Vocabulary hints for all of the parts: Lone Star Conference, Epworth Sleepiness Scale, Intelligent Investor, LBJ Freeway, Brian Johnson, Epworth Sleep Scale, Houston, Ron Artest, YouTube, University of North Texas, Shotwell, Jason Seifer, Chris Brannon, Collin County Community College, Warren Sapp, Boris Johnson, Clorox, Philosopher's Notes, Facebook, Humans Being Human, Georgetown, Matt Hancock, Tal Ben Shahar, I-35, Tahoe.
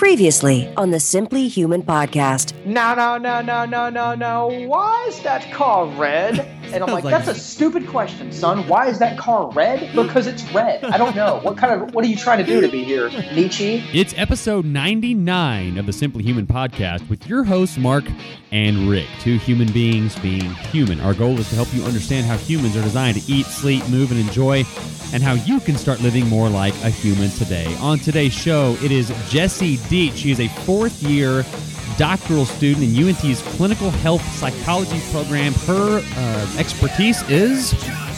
Previously on the Simply Human podcast. No. Why is that car red? And I'm like, that's a stupid question, son. Why is that car red? Because it's red. I don't know. What are you trying to do to be here, Nietzsche? It's episode 99 of the Simply Human podcast with your hosts, Mark and Rick, two human beings being human. Our goal is to help you understand how humans are designed to eat, sleep, move, and enjoy, and how you can start living more like a human today. On today's show, it is Jessica Dietch. She is a fourth-year doctoral student in UNT's clinical health psychology program. Her expertise is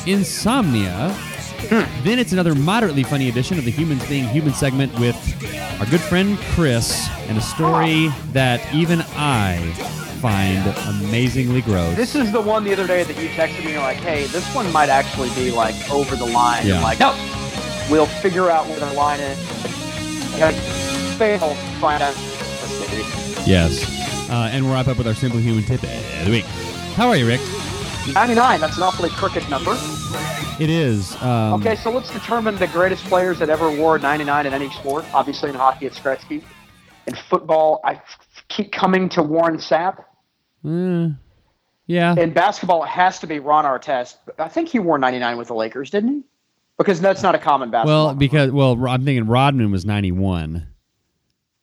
insomnia. Then it's another moderately funny edition of the Humans Being Human segment with our good friend Chris, and a story that even I find amazingly gross. This is the one the other day that you texted me and you're like, hey, this one might actually be like over the line. Yeah. I'm like, no, we'll figure out where the line is. Fail, find out. Yes. And we'll wrap up with our Simple Human Tip of the Week. How are you, Rick? 99, that's an awfully crooked number. It is. Okay, so let's determine the greatest players that ever wore 99 in any sport. Obviously in hockey, it's Gretzky. In football, I keep coming to Warren Sapp. Yeah. In basketball, it has to be Ron Artest. I think he wore 99 with the Lakers, didn't he? Because that's not a common basketball. Well, I'm thinking Rodman was 91,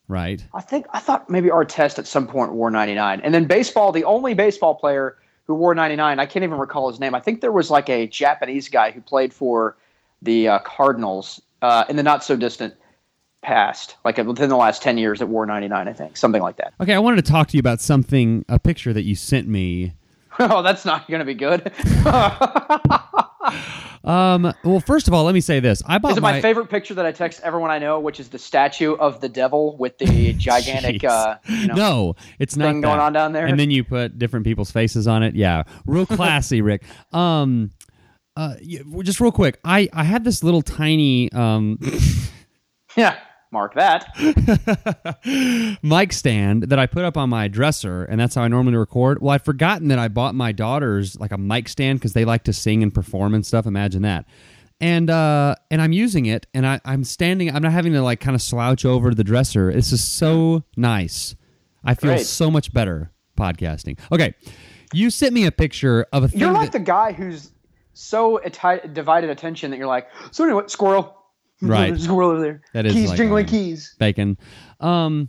right? I thought maybe Artest at some point wore 99. And then baseball, the only baseball player who wore 99, I can't even recall his name. I think there was like a Japanese guy who played for the Cardinals in the not-so-distant past, like within the last 10 years that wore 99, I think. Something like that. Okay, I wanted to talk to you about something, a picture that you sent me. Oh, that's not going to be good. Well, first of all, let me say this. This is my favorite picture that I text everyone I know, which is the statue of the devil with the gigantic no, it's not thing going on down there. And then you put different people's faces on it. Yeah, real classy, Rick. Just real quick, I had this little tiny yeah, mark that mic stand that I put up on my dresser, and that's how I normally record. Well, I'd forgotten that I bought my daughters like a mic stand because they like to sing and perform and stuff. Imagine that. And I'm using it, and I'm standing. I'm not having to like kind of slouch over the dresser. This is so nice. I feel so much better podcasting. Okay, you sent me a picture of a thing. You're like the guy who's so divided attention that you're like, so anyway, squirrel. Right. There's a squirrel over there. That is keys, like, jingling keys. Bacon. The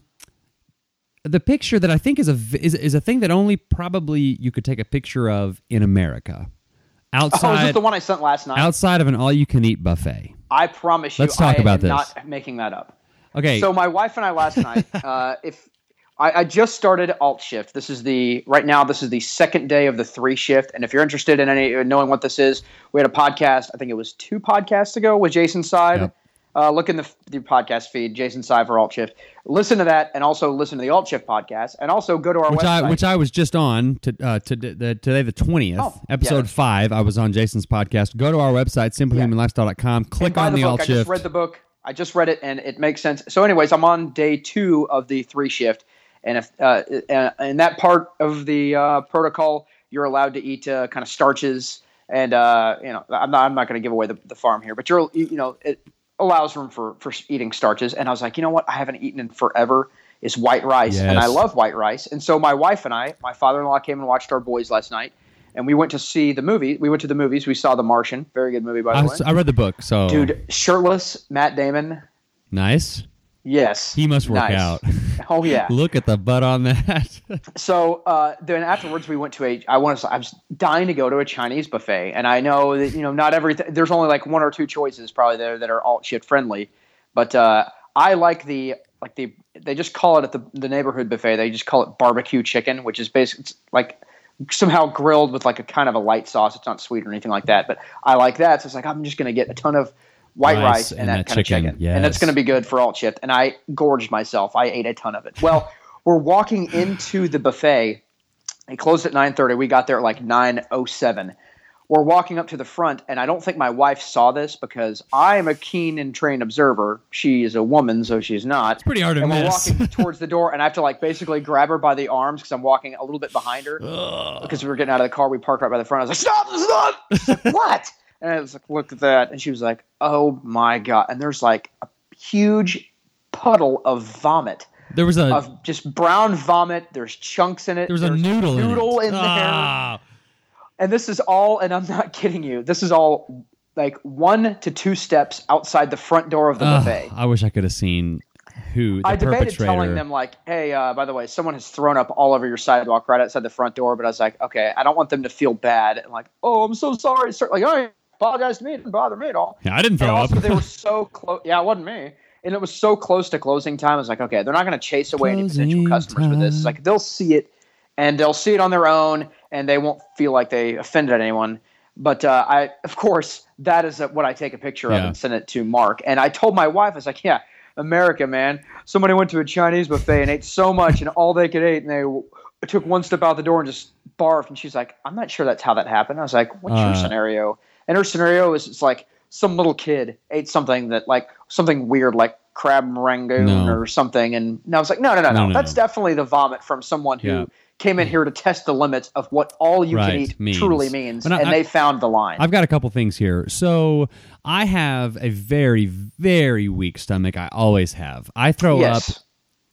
picture that I think is a thing that only probably you could take a picture of in America. Outside, is this the one I sent last night? Outside of an all-you-can-eat buffet. I promise you, Let's talk about this. Not making that up. Okay. So my wife and I last night, I just started Alt Shift. This is the second day of the 3 shift. And if you're interested in knowing what this is, we had a podcast, I think it was 2 podcasts ago with Jason Seifer. Yep. Look in the podcast feed, Jason Seifer Alt Shift. Listen to that, and also listen to the Alt Shift podcast, and also go to our website. Which I was just on today, the 20th, episode 5. I was on Jason's podcast. Go to our website, simplehumanlifestyle.com. Click on the Alt Shift. I just read it, and it makes sense. So anyways, I'm on day 2 of the 3 shift, and in that part of the protocol, you're allowed to eat kind of starches, and I'm not going to give away the farm here, but it allows room for eating starches. And I was like, you know what I haven't eaten in forever is white rice. Yes. And I love white rice. And so my wife and I, my father-in-law came and watched our boys last night, and we went to see the movie. We went to the movies. We saw The Martian. Very good movie, by the way. I read the book. So, dude, shirtless Matt Damon. Nice. Yes. He must work out. Oh, yeah. Look at the butt on that. So then afterwards we went to I was dying to go to a Chinese buffet. And I know that, not everything. There's only like 1 or 2 choices probably there that are alt shit friendly. But I like they just call it at the neighborhood buffet. They just call it barbecue chicken, which is basically like somehow grilled with like a kind of a light sauce. It's not sweet or anything like that. But I like that. So it's like I'm just going to get a ton of white rice and that kind of chicken. Yes. And that's going to be good for alt shift. And I gorged myself. I ate a ton of it. Well, we're walking into the buffet. It closed at 9:30. We got there at like 9:07. We're walking up to the front, and I don't think my wife saw this because I am a keen and trained observer. She is a woman, so she's not. It's pretty hard to miss. We're walking towards the door, and I have to like basically grab her by the arms because I'm walking a little bit behind her. Ugh. Because we were getting out of the car. We parked right by the front. I was like, stop! She's like, what? And I was like, look at that. And she was like, oh, my God. And there's like a huge puddle of vomit There was of just brown vomit. There's chunks in it. There was a noodle in there. And this is all, and I'm not kidding you, this is all like 1 to 2 steps outside the front door of the buffet. I wish I could have seen who the perpetrator. I debated telling them like, hey, by the way, someone has thrown up all over your sidewalk right outside the front door. But I was like, okay, I don't want them to feel bad. And like, oh, I'm so sorry. Sir. Like, oh, apologize to me. It didn't bother me at all. Yeah, I didn't throw up. Also, they were so close. Yeah, it wasn't me. And it was so close to closing time. I was like, okay, they're not going to chase away any potential customers with this. It's like they'll see it, and they'll see it on their own, and they won't feel like they offended anyone. But I, of course, that is what I take a picture of and send it to Mark. And I told my wife, I was like, yeah, America, man. Somebody went to a Chinese buffet and ate so much, and all they could eat, and they took one step out the door and just barfed. And she's like, I'm not sure that's how that happened. I was like, what's your scenario? And her scenario is it's like, some little kid ate something that like something weird, like crab rangoon or something. And I was like, no. That's definitely the vomit from someone who came in here to test the limits of what all you can eat truly means. And they found the line. I've got a couple things here. So I have a very, very weak stomach. I always have. I throw up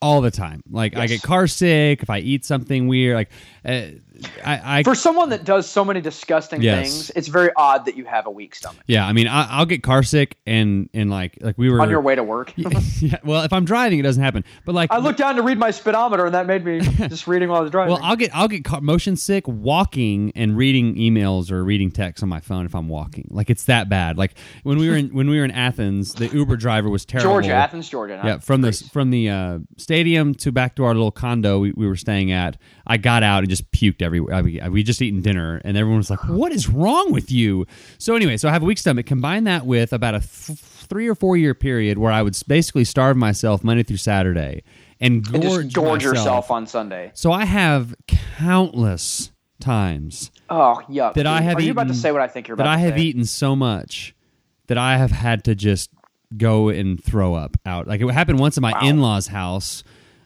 all the time. Like I get car sick if I eat something weird. Like I for someone that does so many disgusting things, it's very odd that you have a weak stomach. Yeah, I mean, I'll get car sick and like we were on your way to work. Yeah, well, if I'm driving, it doesn't happen. But like I looked down to read my speedometer, and that made me just reading while I was driving. Well, I'll get motion sick walking and reading emails or reading texts on my phone if I'm walking. Like it's that bad. Like when we were in Athens, the Uber driver was terrible. Athens, Georgia. Yeah, from the stadium to back to our little condo we were staying at. I got out and just puked everywhere. We just eaten dinner and everyone was like, what is wrong with you? So anyway, I have a weak stomach. Combine that with about a 3 or 4 year period where I would basically starve myself Monday through Saturday and gorge yourself on Sunday. So I have countless times. Oh, yuck. That I have eaten, you about to say what I think you're about to say? That I have eaten so much that I have had to just go and throw up out. Like it happened once at my in-laws' house,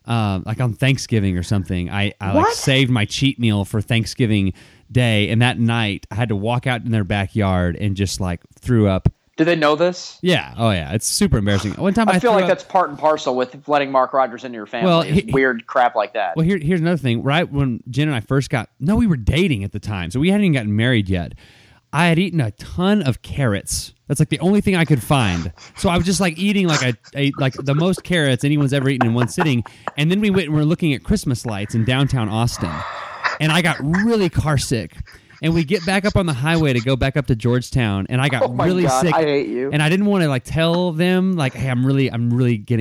like on Thanksgiving or something. I like saved my cheat meal for Thanksgiving Day, and that night I had to walk out in their backyard and just like threw up. Do they know this? Yeah. Oh, yeah. It's super embarrassing. One time I feel like that's part and parcel with letting Mark Rogers into your family. Well, weird crap like that. Well, here's another thing. Right when Jen and I first we were dating at the time, so we hadn't even gotten married yet. I had eaten a ton of carrots. That's like the only thing I could find. So I was just like eating like like the most carrots anyone's ever eaten in one sitting. And then we went and we were looking at Christmas lights in downtown Austin. And I got really car sick. And we get back up on the highway to go back up to Georgetown, and I got really sick. I hate you. And I didn't want to like tell them like, hey, I'm really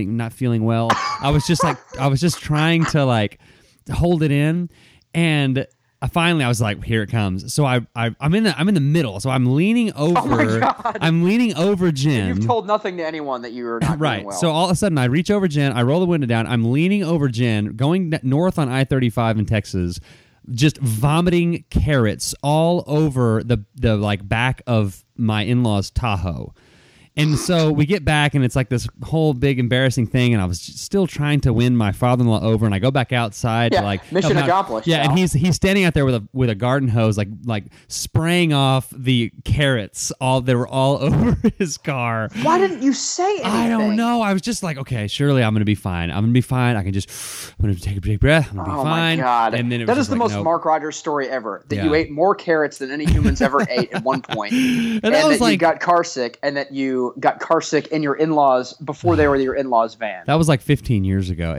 not feeling well. I was just trying to like hold it in, and finally, I was like, "Here it comes!" So I'm in the middle. So I'm leaning over. Oh my God. I'm leaning over Jen. You've told nothing to anyone that you were not right. Well. So all of a sudden, I reach over Jen. I roll the window down. I'm leaning over Jen, going north on I-35 in Texas, just vomiting carrots all over the like back of my in-laws' Tahoe. And so we get back, and it's like this whole big embarrassing thing, and I was still trying to win my father-in-law over, and I go back outside to like mission accomplished. Yeah, and he's standing out there with a garden hose, like spraying off the carrots they were all over his car. Why didn't you say anything? I don't know. I was just like, okay, surely I'm gonna be fine. I can just take a big breath. I'm gonna be fine. Oh my God! And then that is the most Mark Rogers story ever. That you ate more carrots than any humans ever ate at one point, and that you got car sick, and that you got car sick in your in-laws before they were your in-laws' van. That was like 15 years ago.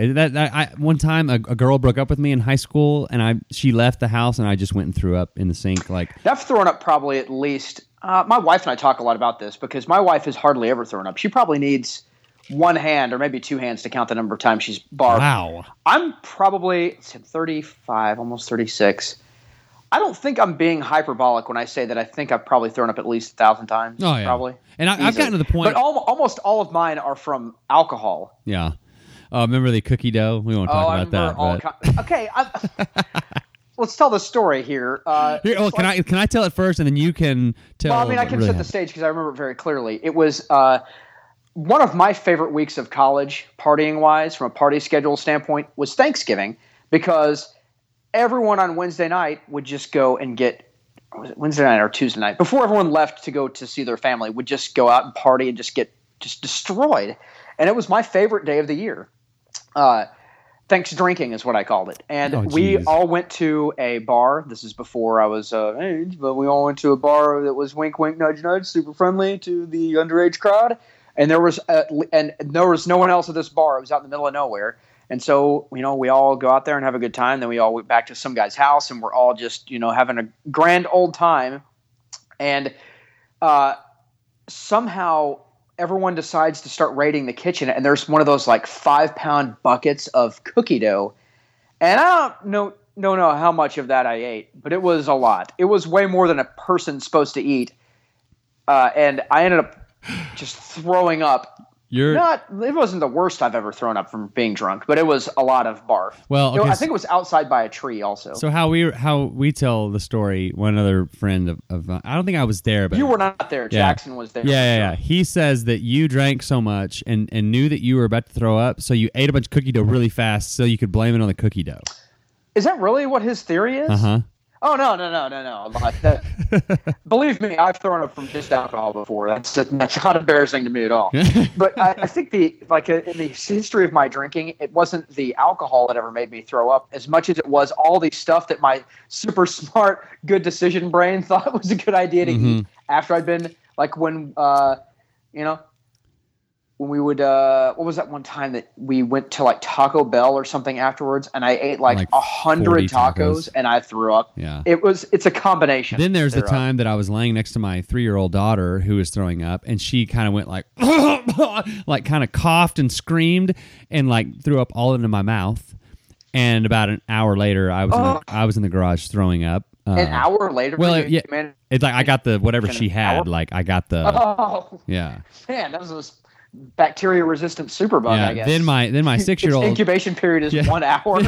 One time, a girl broke up with me in high school, and she left the house, and I just went and threw up in the sink. Like I've thrown up probably at least. My wife and I talk a lot about this because my wife has hardly ever thrown up. She probably needs one hand or maybe two hands to count the number of times she's barfed. Wow. I'm probably 35, almost 36. I don't think I'm being hyperbolic when I say that I think I've probably thrown up at least 1,000 times. Oh, yeah. Probably. And I've gotten to the point. But almost all of mine are from alcohol. Yeah. Remember the cookie dough? We won't talk about that. Okay. Let's tell the story here. Can I tell it first and then you can tell? Well, I mean, I can really set the stage because I remember it very clearly. It was one of my favorite weeks of college, partying-wise, from a party schedule standpoint, was Thanksgiving because everyone on Wednesday night would just go and get – was it Wednesday night or Tuesday night? Before everyone left to go to see their family, would just go out and party and just get destroyed. And it was my favorite day of the year. Thanks Drinking is what I called it. And we all went to a bar. This is before I was age, but we all went to a bar that was wink, wink, nudge, nudge, super friendly to the underage crowd. And there was no one else at this bar. It was out in the middle of nowhere. And so, you know, we all go out there and have a good time. Then we all went back to some guy's house, and we're all just, you know, having a grand old time. And somehow everyone decides to start raiding the kitchen, and there's one of those like 5-pound buckets of cookie dough. And I don't know how much of that I ate, but it was a lot. It was way more than a person's supposed to eat. And I ended up just throwing up. It wasn't the worst I've ever thrown up from being drunk, but it was a lot of barf. Well, okay, I think it was outside by a tree also. So how we tell the story, one other friend of I don't think I was there, but you were not there. Yeah. Jackson was there. Yeah. He says that you drank so much and knew that you were about to throw up, so you ate a bunch of cookie dough really fast so you could blame it on the cookie dough. Is that really what his theory is? Uh-huh. Oh, no. Believe me, I've thrown up from just alcohol before. That's not embarrassing to me at all. But I think in the history of my drinking, it wasn't the alcohol that ever made me throw up as much as it was all the stuff that my super smart, good decision brain thought was a good idea to eat after I'd been, like when we would, what was that one time that we went to like Taco Bell or something afterwards, and I ate like 100 tacos and I threw up. Yeah. It's a combination. Then there's the time that I was laying next to my 3-year-old daughter who was throwing up, and she kind of went like, like kind of coughed and screamed and like threw up all into my mouth. And about an hour later, I was in the garage throwing up. An hour later? Well, yeah, it's like I got the, whatever she had, like I got the, yeah. Man, that was bacteria-resistant superbug, yeah, I guess. Then my 6-year-old... Its incubation period is 1 hour.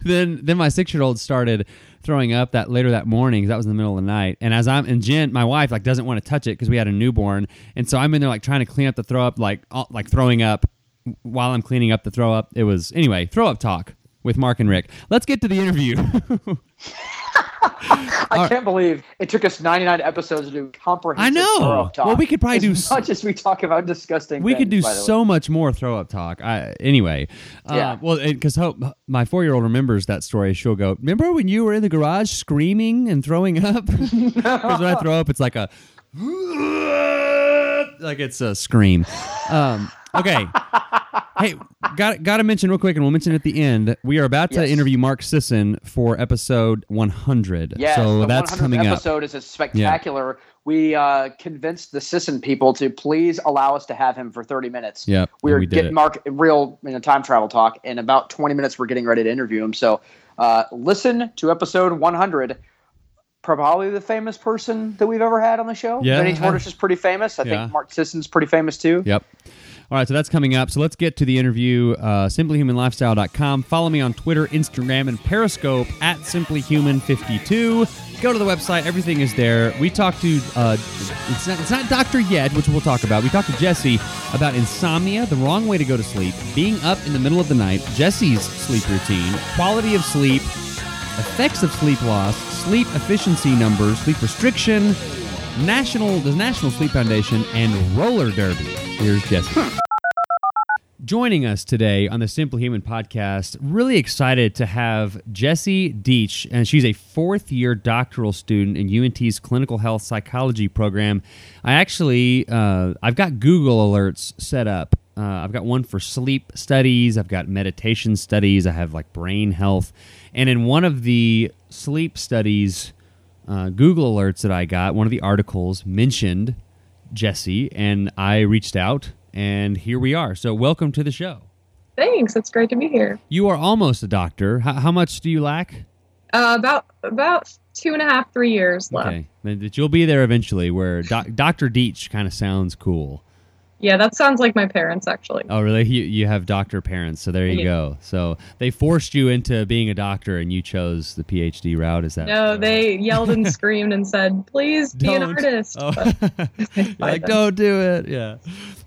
Then my 6-year-old started throwing up that later that morning, because that was in the middle of the night. And Jen, my wife, like doesn't want to touch it because we had a newborn, and so I'm in there like trying to clean up the throw up, like throwing up while I'm cleaning up the throw up. It was throw up talk with Mark and Rick. Let's get to the interview. I can't believe it took us 99 episodes to comprehend. I know. Throw-up talk. Well, we could probably as much as we talk about disgusting. We could do so much more throw-up talk. Anyway, yeah. Well, because my 4-year-old remembers that story. She'll go, "Remember when you were in the garage screaming and throwing up?" Because when I throw up, it's like a scream. Okay. Hey, gotta mention real quick, and we'll mention it at the end, we are about to interview Mark Sisson for episode 100. Yes, so that's coming up. The episode is spectacular. Yeah. We convinced the Sisson people to please allow us to have him for 30 minutes. Yep, we did getting it. Mark real time travel talk. In about 20 minutes, we're getting ready to interview him. So listen to episode 100. Probably the famous person that we've ever had on the show. Yeah, Benny Tortoise is pretty famous. I think Mark Sisson's pretty famous too. Yep. All right, so that's coming up. So let's get to the interview, simplehumanlifestyle.com. Follow me on Twitter, Instagram, and Periscope at simplehuman52. Go to the website. Everything is there. We talked to, it's not Dr. Yed, which we'll talk about. We talked to Jesse about insomnia, the wrong way to go to sleep, being up in the middle of the night, Jesse's sleep routine, quality of sleep, effects of sleep loss, sleep efficiency numbers, sleep restriction, the National Sleep Foundation, and roller derby. Here's Jessica. Joining us today on the Simple Human podcast, really excited to have Jessica Dietch, and she's a 4th-year doctoral student in UNT's Clinical Health Psychology program. I actually, I've got Google alerts set up. I've got one for sleep studies. I've got meditation studies. I have like brain health. And in one of the sleep studies Google alerts that I got, one of the articles mentioned Jesse, and I reached out, and here we are. So welcome to the show. Thanks. It's great to be here. You are almost a doctor. How much do you lack? About 2.5, 3 years left. Okay. Then you'll be there eventually, where Dr. Dietch kind of sounds cool. Yeah, that sounds like my parents, actually. Oh, really? You have doctor parents, so there you go. So they forced you into being a doctor, and you chose the PhD route, is that No, right? They yelled and screamed and said, please be an artist. Oh. Like, don't do it. Yeah.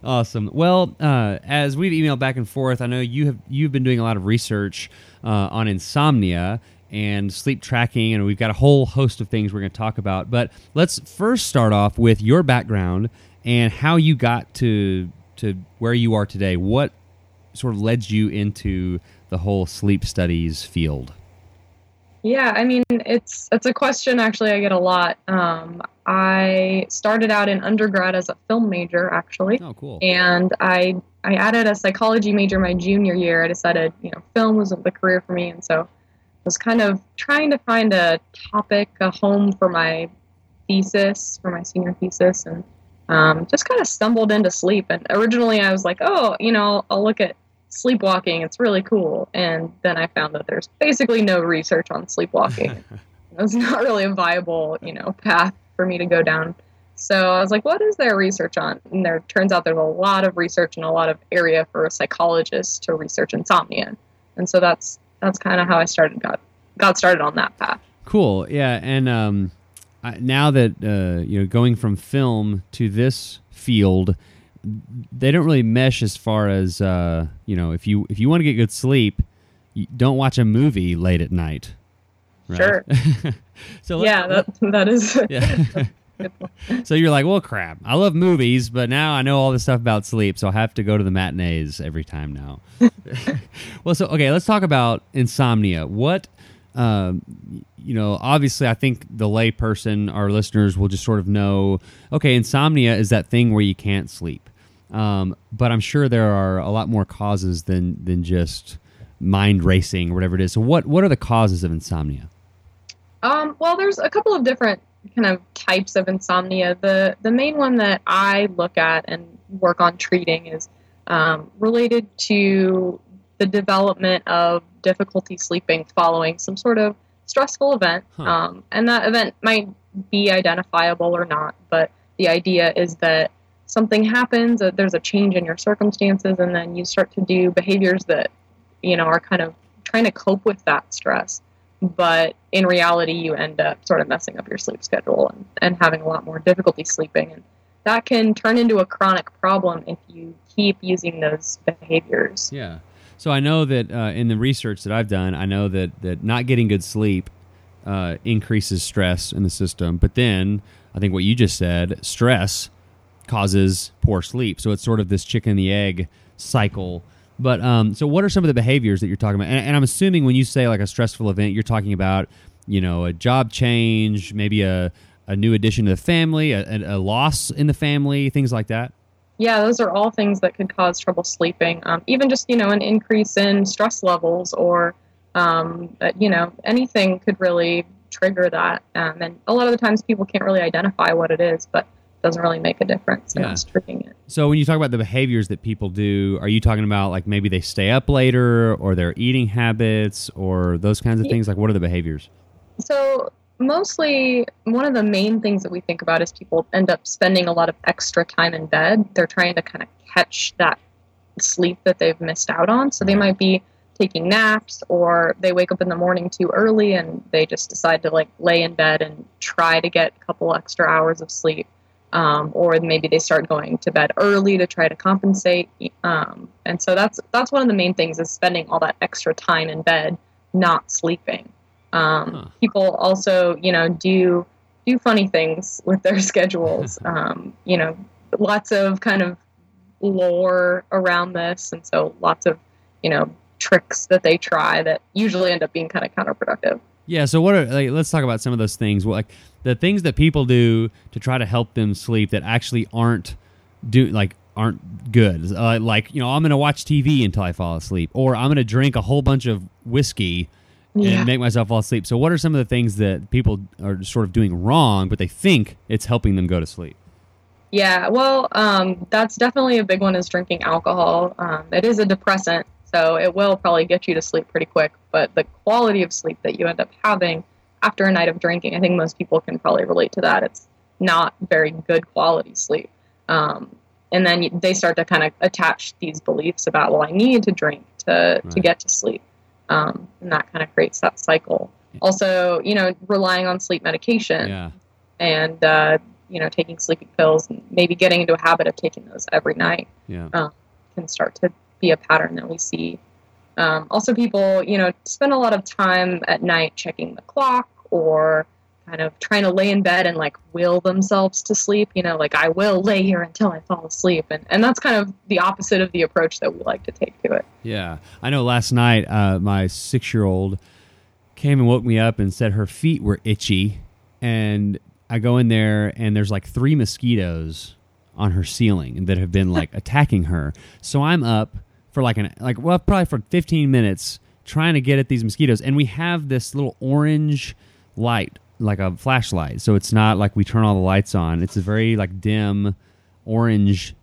Awesome. Well, as we've emailed back and forth, I know you've been doing a lot of research on insomnia and sleep tracking, and we've got a whole host of things we're going to talk about. But let's first start off with your background and how you got to where you are today. What sort of led you into the whole sleep studies field? Yeah, I mean, it's a question actually I get a lot. I started out in undergrad as a film major, actually. Oh, cool. And I added a psychology major my junior year. I decided, you know, film wasn't the career for me, and so I was kind of trying to find a topic, a home for my thesis, for my senior thesis, and just kind of stumbled into sleep. And originally I was like, oh, you know, I'll look at sleepwalking, it's really cool. And then I found that there's basically no research on sleepwalking. It was not really a viable, you know, path for me to go down. So I was like, what is there research on? And there turns out there's a lot of research and a lot of area for a psychologist to research insomnia. And so that's kind of how I got started on that path. Cool. Yeah. And now that, you know, going from film to this field, they don't really mesh as far as, you know, if you want to get good sleep, you don't watch a movie late at night. Right? Sure. So yeah, that is. Yeah. So you're like, well, crap, I love movies, but now I know all this stuff about sleep, so I have to go to the matinees every time now. Well, so, okay, let's talk about insomnia. What, you know, obviously I think the lay person, our listeners, will just sort of know, okay, insomnia is that thing where you can't sleep. But I'm sure there are a lot more causes than just mind racing or whatever it is. So what are the causes of insomnia? Well, there's a couple of different kind of types of insomnia. The main one that I look at and work on treating is related to the development of difficulty sleeping following some sort of stressful event. Huh. And that event might be identifiable or not, but the idea is that something happens, there's a change in your circumstances, and then you start to do behaviors that, you know, are kind of trying to cope with that stress. But in reality, you end up sort of messing up your sleep schedule and having a lot more difficulty sleeping. And that can turn into a chronic problem if you keep using those behaviors. Yeah. So I know that in the research that I've done, I know that not getting good sleep increases stress in the system. But then I think what you just said, stress causes poor sleep. So it's sort of this chicken and the egg cycle. But so what are some of the behaviors that you're talking about? And I'm assuming when you say like a stressful event, you're talking about, you know, a job change, maybe a new addition to the family, a loss in the family, things like that. Yeah, those are all things that could cause trouble sleeping. Even just, you know, an increase in stress levels or, you know, anything could really trigger that. And a lot of the times people can't really identify what it is, but it doesn't really make a difference. Yeah. It's triggering it. So when you talk about the behaviors that people do, are you talking about like maybe they stay up later or their eating habits or those kinds of things? Like what are the behaviors? So mostly one of the main things that we think about is people end up spending a lot of extra time in bed. They're trying to kind of catch that sleep that they've missed out on. So they might be taking naps or they wake up in the morning too early and they just decide to like lay in bed and try to get a couple extra hours of sleep. Or maybe they start going to bed early to try to compensate. And so that's one of the main things is spending all that extra time in bed, not sleeping. People also, you know, do funny things with their schedules. You know, lots of kind of lore around this. And so lots of, you know, tricks that they try that usually end up being kind of counterproductive. Yeah. So what are, like, let's talk about some of those things. Well, like the things that people do to try to help them sleep that actually aren't good. Like, you know, I'm going to watch TV until I fall asleep, or I'm going to drink a whole bunch of whiskey and make myself fall asleep. So what are some of the things that people are sort of doing wrong, but they think it's helping them go to sleep? Yeah, well, that's definitely a big one is drinking alcohol. It is a depressant, so it will probably get you to sleep pretty quick. But the quality of sleep that you end up having after a night of drinking, I think most people can probably relate to that. It's not very good quality sleep. And then they start to kind of attach these beliefs about, well, I need to drink to get to sleep. And that kind of creates that cycle. Also, you know, relying on sleep medication and, you know, taking sleeping pills and maybe getting into a habit of taking those every night can start to be a pattern that we see. Also people, you know, spend a lot of time at night checking the clock or kind of trying to lay in bed and like will themselves to sleep, you know, like I will lay here until I fall asleep. And that's kind of the opposite of the approach that we like to take to it. Yeah. I know last night, my 6-year-old came and woke me up and said her feet were itchy. And I go in there and there's like 3 mosquitoes on her ceiling that have been like attacking her. So I'm up for probably for 15 minutes trying to get at these mosquitoes. And we have this little orange light, like a flashlight. So it's not like we turn all the lights on. It's a very like dim orange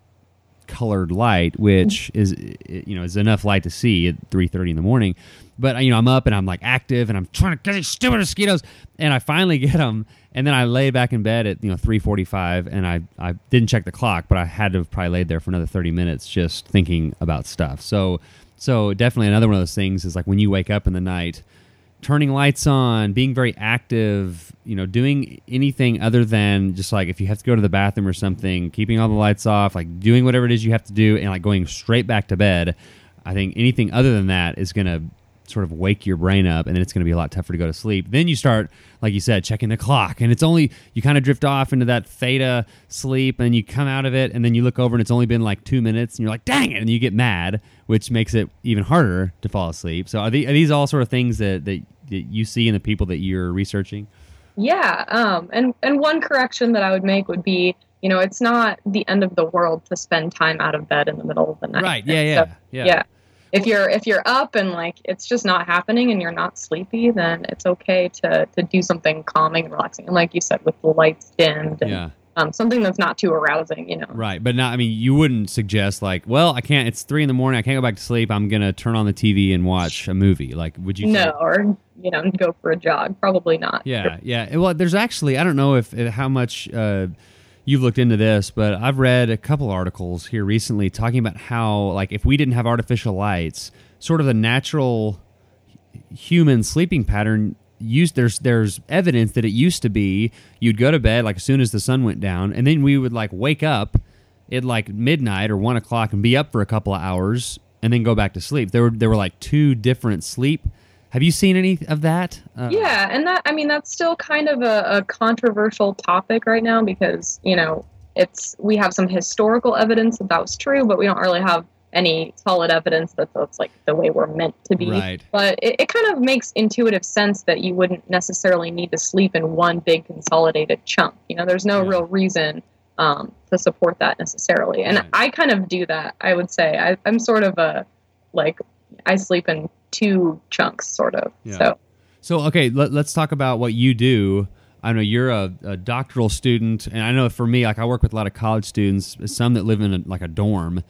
colored light, which is, you know, is enough light to see at 3:30 in the morning. But, you know, I'm up and I'm like active and I'm trying to get these stupid mosquitoes. And I finally get them. And then I lay back in bed at, you know, 3:45, and I didn't check the clock, but I had to have probably laid there for another 30 minutes just thinking about stuff. So definitely another one of those things is like when you wake up in the night, turning lights on, being very active, you know, doing anything other than just like if you have to go to the bathroom or something, keeping all the lights off, like doing whatever it is you have to do and like going straight back to bed. I think anything other than that is going to sort of wake your brain up, and then it's going to be a lot tougher to go to sleep. Then you start, like you said, checking the clock, and it's only, you kind of drift off into that theta sleep, and you come out of it, and then you look over, and it's only been like 2 minutes, and you're like, dang it, and you get mad, which makes it even harder to fall asleep. So are these all sort of things that you see in the people that you're researching? Yeah, and one correction that I would make would be, you know, it's not the end of the world to spend time out of bed in the middle of the night. Right, yeah. If you're up and like it's just not happening and you're not sleepy, then it's okay to do something calming and relaxing. And like you said, with the lights dimmed, and, yeah, something that's not too arousing, you know. Right, but not. I mean, you wouldn't suggest like, well, I can't. It's 3 a.m. I can't go back to sleep. I'm gonna turn on the TV and watch a movie. Like, would you? No, or you know, go for a jog. Probably not. Yeah. Well, there's actually, I don't know how much you've looked into this, but I've read a couple articles here recently talking about how, like, if we didn't have artificial lights, sort of the natural human sleeping pattern, there's evidence that it used to be you'd go to bed, like, as soon as the sun went down, and then we would, like, wake up at, like, midnight or 1 o'clock and be up for a couple of hours and then go back to sleep. There were like, 2 different sleep. Have you seen any of that? Yeah, and that, I mean, that's still kind of a controversial topic right now because, you know, we have some historical evidence that was true, but we don't really have any solid evidence that that's like the way we're meant to be. Right. But it kind of makes intuitive sense that you wouldn't necessarily need to sleep in one big consolidated chunk. You know, there's no real reason to support that necessarily. And I kind of do that, I would say. I'm sort of I sleep in 2 chunks, sort of. Yeah. So okay, let's talk about what you do. I know you're a doctoral student, and I know for me, like I work with a lot of college students, some that live in a dorm.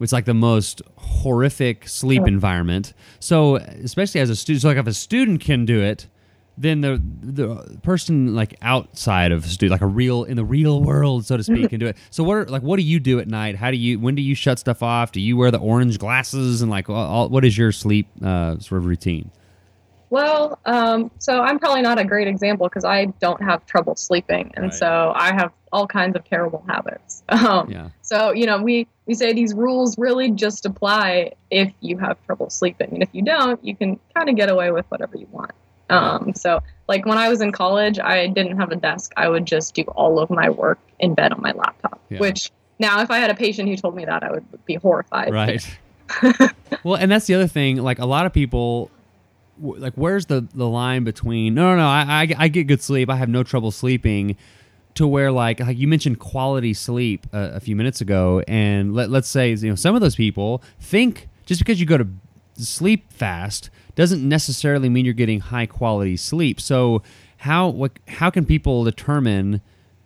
It's like the most horrific sleep environment. So especially as a student, so like if a student can do it, then the person like outside of student, like in the real world, so to speak, can do it. So what do you do at night? When do you shut stuff off? Do you wear the orange glasses and like what is your sleep sort of routine? Well, so I'm probably not a great example because I don't have trouble sleeping, and so I have all kinds of terrible habits. So you know, we say these rules really just apply if you have trouble sleeping, and if you don't, you can kind of get away with whatever you want. So like when I was in college, I didn't have a desk. I would just do all of my work in bed on my laptop, which now if I had a patient who told me that, I would be horrified. Right. Well, and that's the other thing. Like a lot of people, like where's the line between, no, I get good sleep. I have no trouble sleeping, to where like you mentioned quality sleep a few minutes ago. And let's say, you know, some of those people think just because you go to sleep fast doesn't necessarily mean you're getting high quality sleep. So how can people determine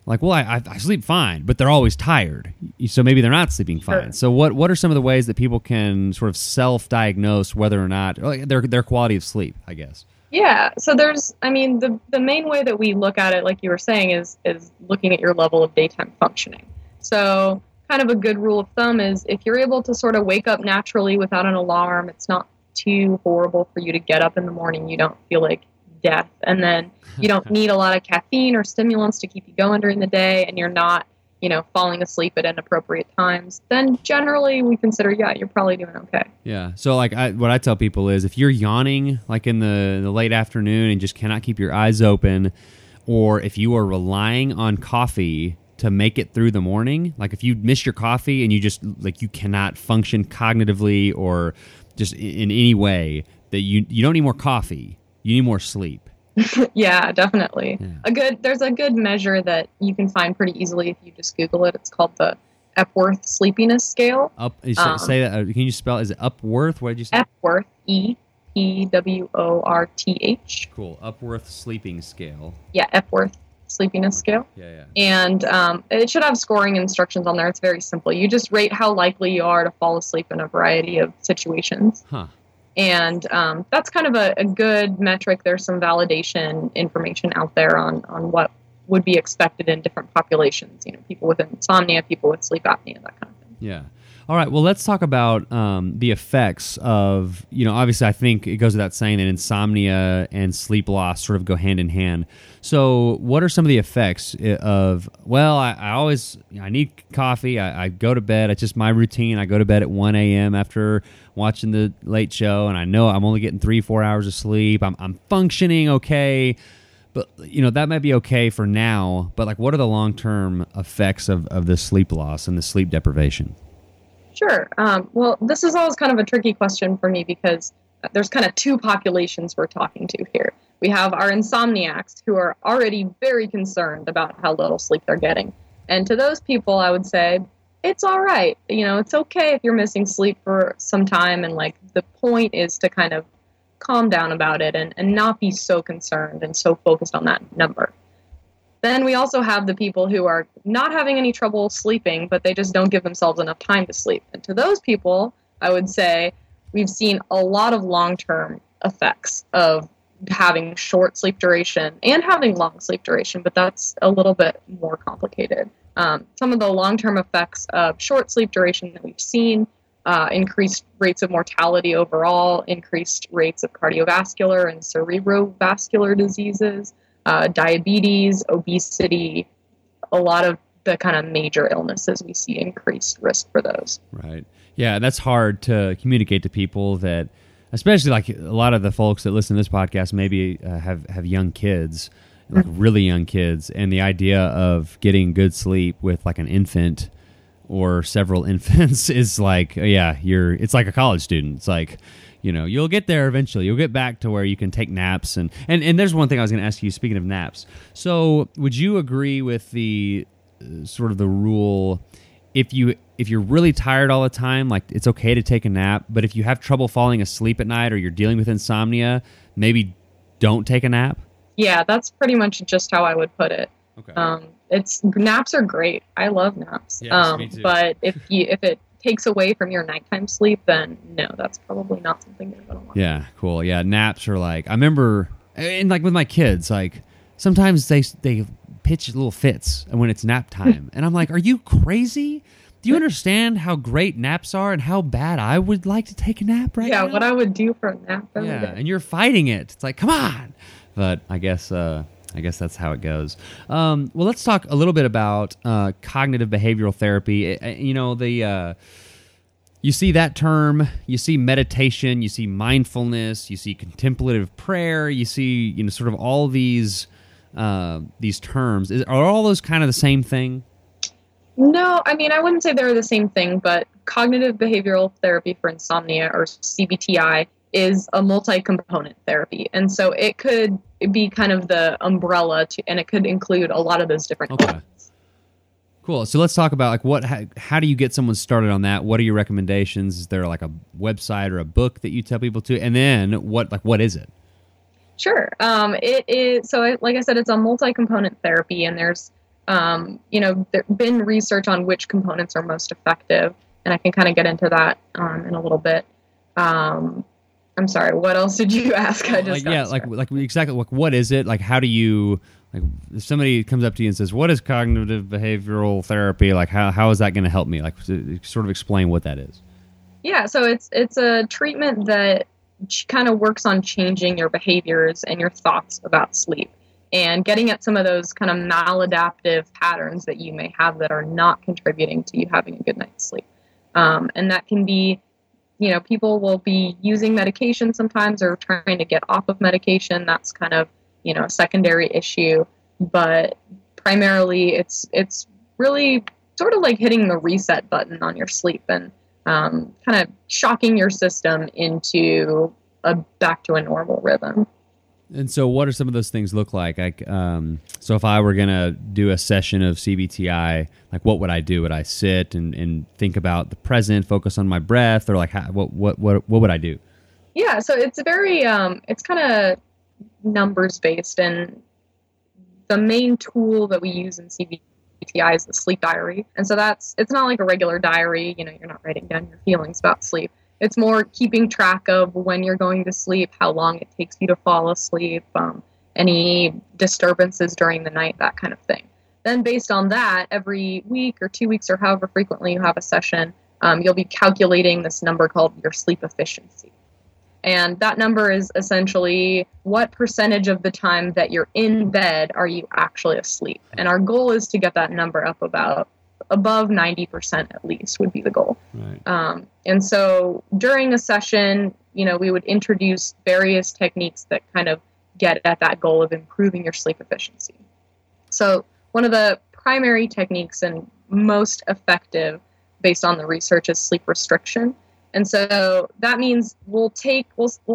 like, well, I sleep fine, but they're always tired. So maybe they're not sleeping fine. Sure. So what are some of the ways that people can sort of self-diagnose whether or not like their quality of sleep, I guess? Yeah. So there's, I mean, the main way that we look at it, like you were saying, is looking at your level of daytime functioning. So kind of a good rule of thumb is if you're able to sort of wake up naturally without an alarm, it's not too horrible for you to get up in the morning, you don't feel like death, and then you don't need a lot of caffeine or stimulants to keep you going during the day, and you're not, you know, falling asleep at inappropriate times, then generally we consider, you're probably doing okay. Yeah. So like what I tell people is if you're yawning like in the late afternoon and just cannot keep your eyes open, or if you are relying on coffee to make it through the morning, like if you miss your coffee and you just like you cannot function cognitively or just in any way, that you don't need more coffee, you need more sleep. Yeah, definitely. Yeah. There's a good measure that you can find pretty easily if you just Google it. It's called the Epworth Sleepiness Scale. Say that. Can you spell? Is it Epworth? What did you say? Epworth. E-P-W-O-R-T-H. Cool. Epworth Sleeping Scale. Yeah, Epworth Sleepiness Scale. Yeah. And it should have scoring instructions on there. It's very simple. You just rate how likely you are to fall asleep in a variety of situations. Huh. And that's kind of a good metric. There's some validation information out there on what would be expected in different populations, you know, people with insomnia, people with sleep apnea, that kind of thing. Yeah. All right. Well, let's talk about the effects of, you know, obviously I think it goes without saying that insomnia and sleep loss sort of go hand in hand. So what are some of the effects of, well, I need coffee. I go to bed. It's just my routine. I go to bed at 1 a.m. after watching the late show. And I know I'm only getting 3-4 hours of sleep. I'm functioning okay. But, you know, that might be okay for now. But like, what are the long-term effects of the sleep loss and the sleep deprivation? Sure. Well, this is always kind of a tricky question for me because there's kind of two populations we're talking to here. We have our insomniacs who are already very concerned about how little sleep they're getting. And to those people, I would say, it's all right. You know, it's okay if you're missing sleep for some time. And like the point is to kind of calm down about it and not be so concerned and so focused on that number. Then we also have the people who are not having any trouble sleeping, but they just don't give themselves enough time to sleep. And to those people, I would say we've seen a lot of long-term effects of having short sleep duration and having long sleep duration, but that's a little bit more complicated. Some of the long-term effects of short sleep duration that we've seen, increased rates of mortality overall, increased rates of cardiovascular and cerebrovascular diseases, diabetes, obesity, a lot of the kind of major illnesses we see increased risk for those. Right. Yeah, that's hard to communicate to people that, especially like a lot of the folks that listen to this podcast maybe have young kids, like really young kids, and the idea of getting good sleep with like an infant or several infants is like, yeah, it's like a college student. It's like, you know, you'll get there eventually. You'll get back to where you can take naps. And there's one thing I was going to ask you, speaking of naps. So would you agree with the sort of the rule, if you're really tired all the time, like it's okay to take a nap, but if you have trouble falling asleep at night or you're dealing with insomnia, maybe don't take a nap? Yeah, that's pretty much just how I would put it. Okay. Naps are great. I love naps. Yes, me too. But if it takes away from your nighttime sleep, then no, that's probably not something you're going to want. Yeah, cool. Yeah, naps are like, I remember, and like with my kids, like sometimes they pitch little fits when it's nap time. And I'm like, are you crazy? Do you understand how great naps are and how bad I would like to take a nap now? Yeah, what I would do for a nap. Yeah, and you're fighting it. It's like, come on. But I guess that's how it goes. Well, let's talk a little bit about cognitive behavioral therapy. You know, you see that term, you see meditation, you see mindfulness, you see contemplative prayer, you see, you know, sort of all these terms. Are all those kind of the same thing? No, I mean, I wouldn't say they're the same thing, but cognitive behavioral therapy for insomnia, or CBTI, is a multi-component therapy. And so it could be kind of the umbrella to, and it could include a lot of those different elements. Cool. So let's talk about like how do you get someone started on that? What are your recommendations? Is there like a website or a book that you tell people to? And then what is it? Sure. It is, so like I said, it's a multi-component therapy, and there's, there's been research on which components are most effective. And I can kind of get into that in a little bit. I'm sorry, what else did you ask? I just exactly. Like, what is it? Like, how do you, like, if somebody comes up to you and says, what is cognitive behavioral therapy? Like, how is that going to help me? Like, sort of explain what that is. Yeah, so it's a treatment that kind of works on changing your behaviors and your thoughts about sleep and getting at some of those kind of maladaptive patterns that you may have that are not contributing to you having a good night's sleep. And that can be, you know, people will be using medication sometimes or trying to get off of medication. That's kind of, you know, a secondary issue. but primarily it's really sort of like hitting the reset button on your sleep and kind of shocking your system into back to a normal rhythm. And so what are some of those things look like? So if I were going to do a session of CBTI, like what would I do? Would I sit and think about the present, focus on my breath, or like how, what would I do? Yeah. So it's very, it's kind of numbers based, and the main tool that we use in CBTI is the sleep diary. And so it's not like a regular diary, you know, you're not writing down your feelings about sleep. It's more keeping track of when you're going to sleep, how long it takes you to fall asleep, any disturbances during the night, that kind of thing. Then based on that, every week or 2 weeks or however frequently you have a session, you'll be calculating this number called your sleep efficiency. And that number is essentially what percentage of the time that you're in bed are you actually asleep. And our goal is to get that number up about above 90% at least would be the goal. Right. And so during a session, you know, we would introduce various techniques that kind of get at that goal of improving your sleep efficiency. So one of the primary techniques and most effective based on the research is sleep restriction. And so that means we'll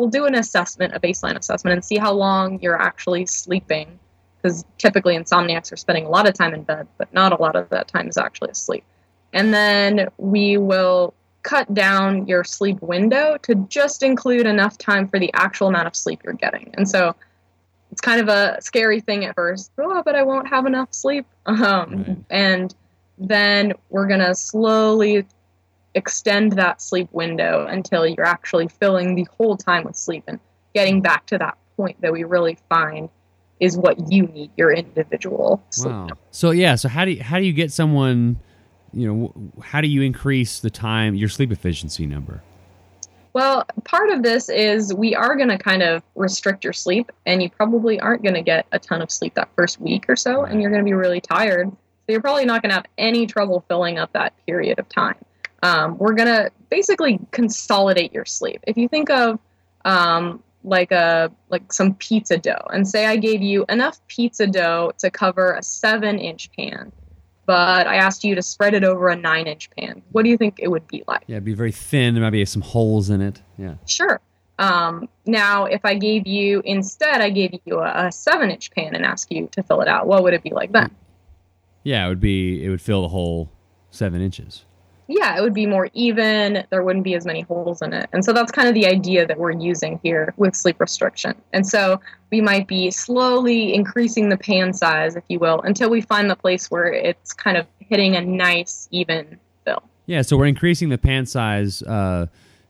do an assessment, a baseline assessment, and see how long you're actually sleeping, because typically insomniacs are spending a lot of time in bed, but not a lot of that time is actually asleep. And then we will cut down your sleep window to just include enough time for the actual amount of sleep you're getting. And so it's kind of a scary thing at first, oh, but I won't have enough sleep. Right. And then we're going to slowly extend that sleep window until you're actually filling the whole time with sleep and getting back to that point that we really find is what you need, your individual sleep. Wow. So yeah, so how do you get someone, you know, how do you increase the time, your sleep efficiency number? Well, part of this is we are going to kind of restrict your sleep, and you probably aren't going to get a ton of sleep that first week or so, and you're going to be really tired. So you're probably not going to have any trouble filling up that period of time. We're going to basically consolidate your sleep. If you think of like some pizza dough, and say I gave you enough pizza dough to cover a 7-inch pan, but I asked you to spread it over a 9-inch pan. What do you think it would be like? Yeah, it'd be very thin. There might be some holes in it. Yeah. Sure. Now, if I gave you a 7-inch pan and asked you to fill it out, what would it be like then? Yeah, it would fill the whole 7 inches. Yeah, it would be more even. There wouldn't be as many holes in it. And so that's kind of the idea that we're using here with sleep restriction. And so we might be slowly increasing the pan size, if you will, until we find the place where it's kind of hitting a nice, even fill. Yeah, so we're increasing the pan size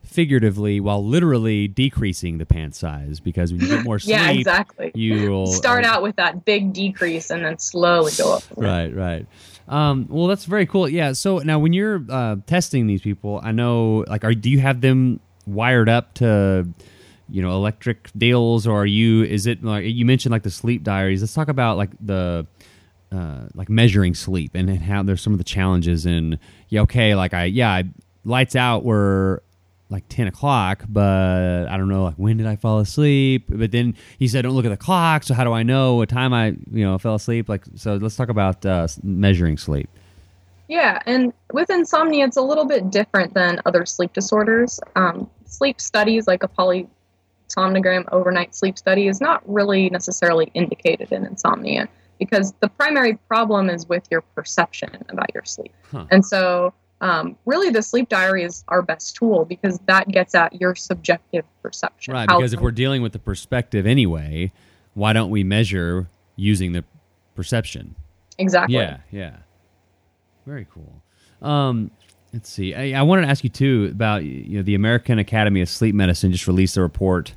figuratively while literally decreasing the pan size, because when you get more sleep, yeah, exactly. You will start out with that big decrease and then slowly go up. Right. Well, that's very cool. Yeah. So now when you're testing these people, I know, like, do you have them wired up to, you know, electric deals, or is it like you mentioned, like the sleep diaries? Let's talk about like the like measuring sleep and how there's some of the challenges in. Yeah. Okay. Like lights out were like 10 o'clock, but I don't know, like, when did I fall asleep? But then he said, don't look at the clock. So how do I know what time I, you know, fell asleep? Like, so let's talk about measuring sleep. Yeah. And with insomnia, it's a little bit different than other sleep disorders. Sleep studies, like a polysomnogram overnight sleep study, is not really necessarily indicated in insomnia, because the primary problem is with your perception about your sleep. Huh. And so really, the sleep diary is our best tool, because that gets at your subjective perception. Right, because if we're dealing with the perspective anyway, why don't we measure using the perception? Exactly. Yeah. Very cool. Let's see. I wanted to ask you, too, about, you know, the American Academy of Sleep Medicine just released a report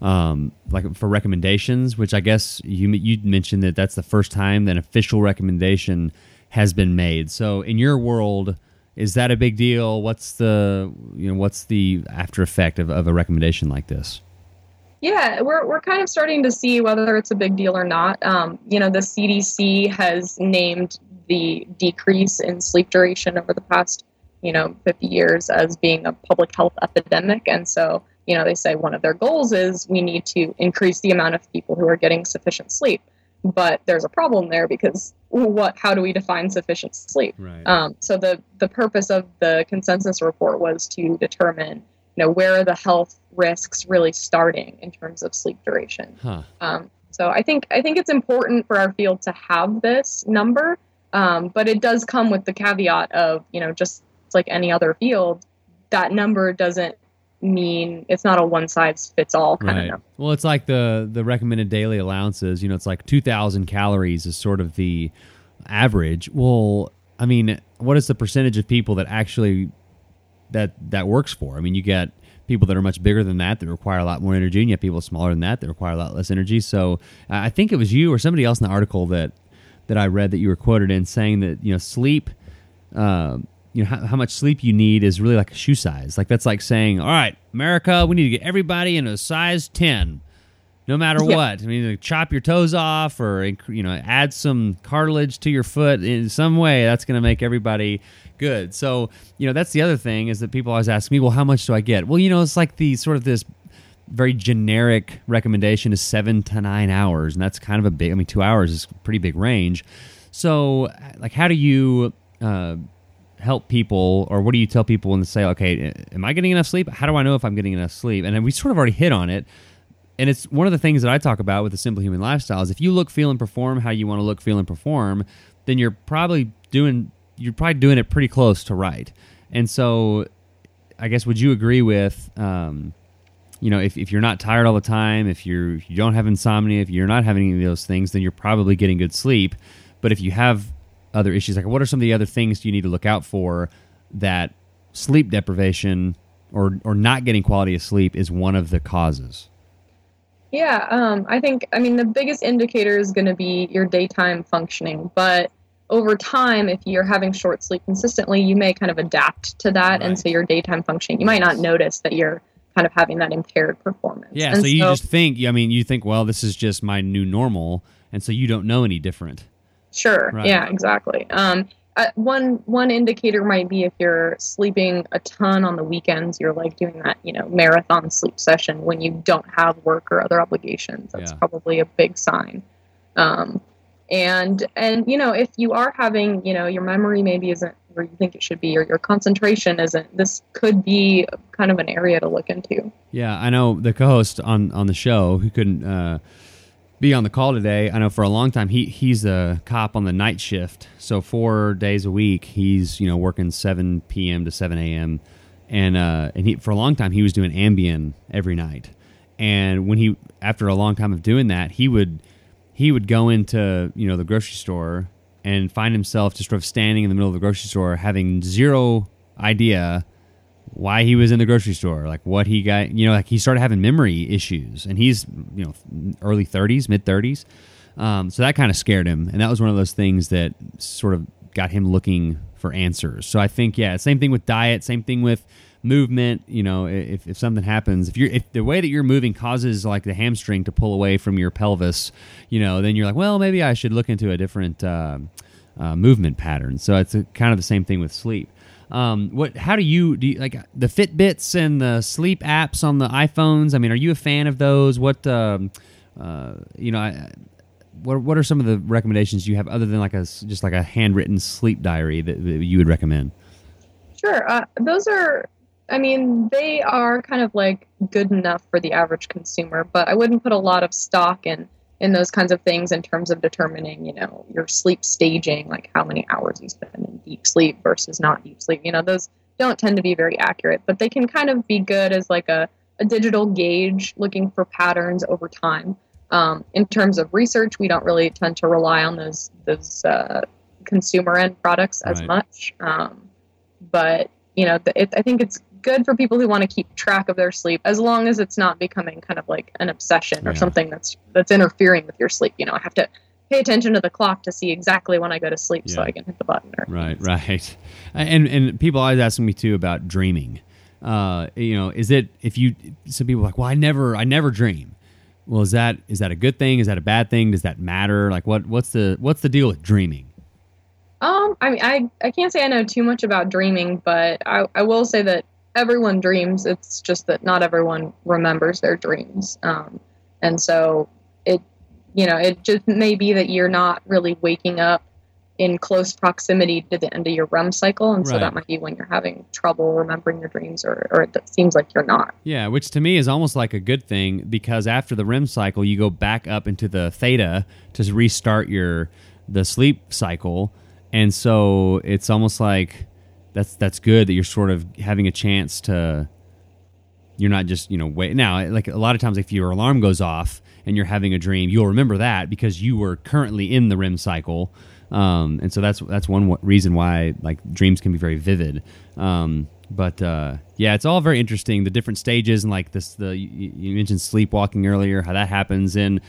like for recommendations, which I guess you mentioned that that's the first time that an official recommendation has been made. So in your world, is that a big deal? What's the after effect of a recommendation like this? Yeah, we're kind of starting to see whether it's a big deal or not. The CDC has named the decrease in sleep duration over the past, 50 years as being a public health epidemic. And so, they say one of their goals is we need to increase the amount of people who are getting sufficient sleep. But there's a problem there because how do we define sufficient sleep? Right. So the purpose of the consensus report was to determine, where are the health risks really starting in terms of sleep duration. Huh. So I think it's important for our field to have this number, but it does come with the caveat of, just like any other field, that number doesn't mean it's not a one size fits all kind of number. Well, it's like the recommended daily allowances, it's like 2,000 calories is sort of the average. Well, I mean, what is the percentage of people that actually that works for? I mean, you get people that are much bigger than that require a lot more energy, and you have people smaller than that require a lot less energy. So I think it was you or somebody else in the article that I read that you were quoted in saying that sleep, how much sleep you need is really like a shoe size. Like that's like saying, all right, America, we need to get everybody in a size 10, no matter what. I mean, like, chop your toes off or add some cartilage to your foot in some way. That's going to make everybody good. So, that's the other thing is that people always ask me, well, how much do I get? Well, it's like the sort of this very generic recommendation is 7 to 9 hours. And that's kind of 2 hours is a pretty big range. So like, how do you help people, or what do you tell people when they say, okay, am I getting enough sleep? How do I know if I'm getting enough sleep? And then we sort of already hit on it. And it's one of the things that I talk about with the Simple Human Lifestyle is if you look, feel, and perform how you want to look, feel, and perform, then you're probably doing it pretty close to right. And so I guess, would you agree with, if you're not tired all the time, if you don't have insomnia, if you're not having any of those things, then you're probably getting good sleep. But if you have other issues, like what are some of the other things you need to look out for that sleep deprivation or not getting quality of sleep is one of the causes? Yeah. I think the biggest indicator is going to be your daytime functioning, but over time, if you're having short sleep consistently, you may kind of adapt to that. Right. And so your daytime functioning, you might not notice that you're kind of having that impaired performance. Yeah. And so you just think, well, this is just my new normal. And so you don't know any different. Sure. Right. Yeah, exactly. One indicator might be if you're sleeping a ton on the weekends, you're like doing that, marathon sleep session when you don't have work or other obligations. That's probably a big sign. And if you are having, your memory maybe isn't where you think it should be, or your concentration isn't, this could be kind of an area to look into. Yeah. I know the co-host on the show who couldn't be on the call today. I know for a long time, he's a cop on the night shift. So 4 days a week, he's, working 7 p.m. to 7 a.m. And he, for a long time, he was doing Ambien every night. And when he, after a long time of doing that, he would go into, the grocery store and find himself just sort of standing in the middle of the grocery store, having zero idea why he was in the grocery store, like what he got, like he started having memory issues, and he's, early 30s, mid 30s. So that kind of scared him. And that was one of those things that sort of got him looking for answers. So I think, same thing with diet, same thing with movement. If something happens, if the way that you're moving causes like the hamstring to pull away from your pelvis, then you're like, well, maybe I should look into a different movement pattern. So it's kind of the same thing with sleep. How do you like the Fitbits and the sleep apps on the iPhones? I mean, are you a fan of those? What are some of the recommendations you have other than just like a handwritten sleep diary that you would recommend? Sure. Those are, they are kind of like good enough for the average consumer, but I wouldn't put a lot of stock in those kinds of things in terms of determining, your sleep staging, like how many hours you spend in deep sleep versus not deep sleep. Those don't tend to be very accurate, but they can kind of be good as like a digital gauge looking for patterns over time. In terms of research, we don't really tend to rely on those consumer end products as much. But, I think it's good for people who want to keep track of their sleep, as long as it's not becoming kind of like an obsession or something that's interfering with your sleep. I have to pay attention to the clock to see exactly when I go to sleep so I can hit the button. Right. And people always asking me too about dreaming. Some people are like, well, I never dream. Well, is that a good thing? Is that a bad thing? Does that matter? Like what's the deal with dreaming? I can't say I know too much about dreaming, but I will say that everyone dreams. It's just that not everyone remembers their dreams. And so You know, it just may be that you're not really waking up in close proximity to the end of your REM cycle. And so that might be when you're having trouble remembering your dreams, or it seems like you're not. Yeah, which to me is almost like a good thing, because after the REM cycle, you go back up into the theta to restart the sleep cycle. And so it's almost like that's good that you're sort of having a chance to, you're not just, wait. Now, like a lot of times if your alarm goes off and you're having a dream, you'll remember that because you were currently in the REM cycle. And so that's one reason why like dreams can be very vivid. But it's all very interesting, the different stages, and like this, you mentioned sleepwalking earlier, how that happens in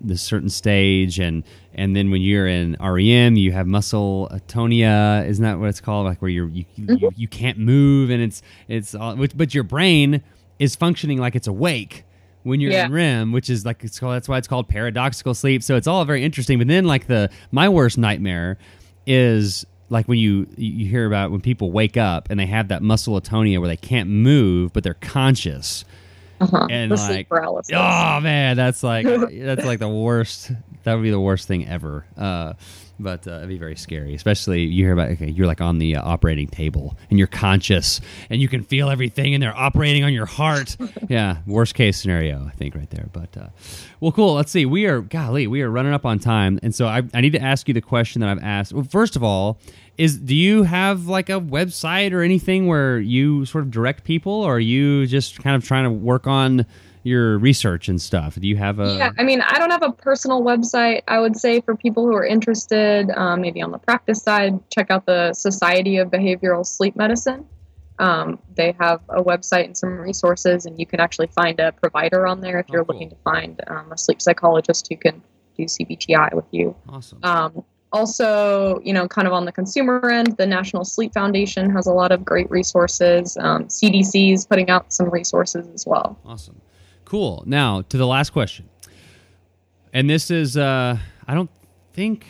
this certain stage. And then when you're in REM, you have muscle atonia. Isn't that what it's called? Like where you can't move, and it's all, but your brain is functioning like it's awake when you're in REM, which is like, that's why it's called paradoxical sleep. So it's all very interesting. But then like my worst nightmare is like when you hear about when people wake up and they have that muscle atonia where they can't move, but they're conscious. Uh-huh. And the sleep paralysis. Oh man, that's like the worst. That would be the worst thing ever. But it'd be very scary, especially you hear about, you're like on the operating table and you're conscious and you can feel everything and they're operating on your heart. Yeah, worst case scenario, I think, right there. But well, cool. Let's see. We are running up on time. And so I need to ask you the question that I've asked. Well, first of all, do you have like a website or anything where you sort of direct people, or are you just kind of trying to work on your research and stuff? Do you have a... Yeah, I mean, I don't have a personal website. I would say for people who are interested, maybe on the practice side, check out the Society of Behavioral Sleep Medicine. They have a website and some resources, and you can actually find a provider on there if you're looking to find a sleep psychologist who can do CBTI with you. Awesome. Also, kind of on the consumer end, the National Sleep Foundation has a lot of great resources. CDC is putting out some resources as well. Awesome. Cool. Now to the last question. And this is, I don't think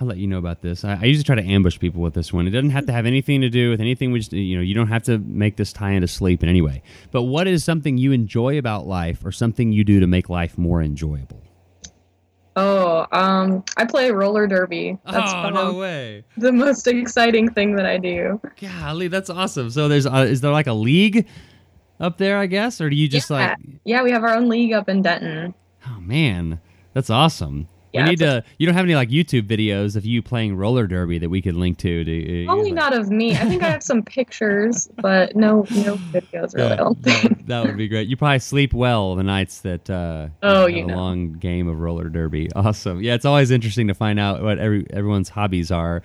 I'll let you know about this. I usually try to ambush people with this one. It doesn't have to have anything to do with anything. We just, you don't have to make this tie into sleep in any way. But what is something you enjoy about life, or something you do to make life more enjoyable? I play roller derby. That's no way. The most exciting thing that I do. Golly, that's awesome. So there's, is there like a league up there, I guess, or do you just Yeah, we have our own league up in Denton. Oh man, that's awesome. Yeah, we need to. You don't have any like YouTube videos of you playing roller derby that we could link to? Probably not of me. I think I have some pictures, but no videos really. I don't think. That would be great. You probably sleep well the nights that a long game of roller derby. Awesome. Yeah, it's always interesting to find out what everyone's hobbies are.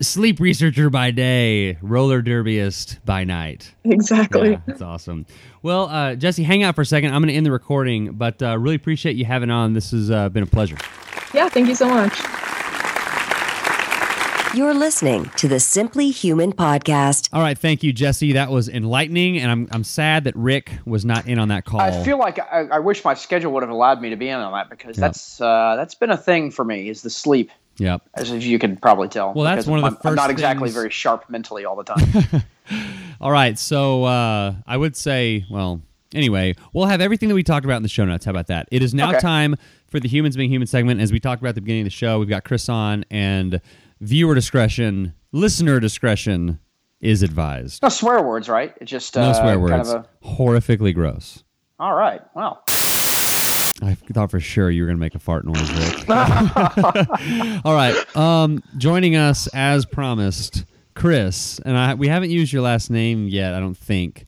Sleep researcher by day, roller derbyist by night. Exactly. Yeah, that's awesome. Well, Jesse, hang out for a second. I'm going to end the recording, but really appreciate you having on. This has been a pleasure. Yeah, thank you so much. You're listening to the Simply Human podcast. All right, thank you, Jesse. That was enlightening, and I'm sad that Rick was not in on that call. I feel like I wish my schedule would have allowed me to be in on that, because that's been a thing for me, is the sleep. Yep. As you can probably tell. Well, that's one of the first things. I'm not exactly very sharp mentally all the time. All right, so I would say, well, anyway, we'll have everything that we talked about in the show notes. How about that? It is now time for the Humans Being Human segment. As we talked about at the beginning of the show, we've got Chris on, and viewer discretion, listener discretion is advised. No swear words, right? It's just no swear words. Kind of a... horrifically gross. All right. Wow. I thought for sure you were going to make a fart noise, Rick. All right. Joining us, as promised, Chris, and we haven't used your last name yet, I don't think.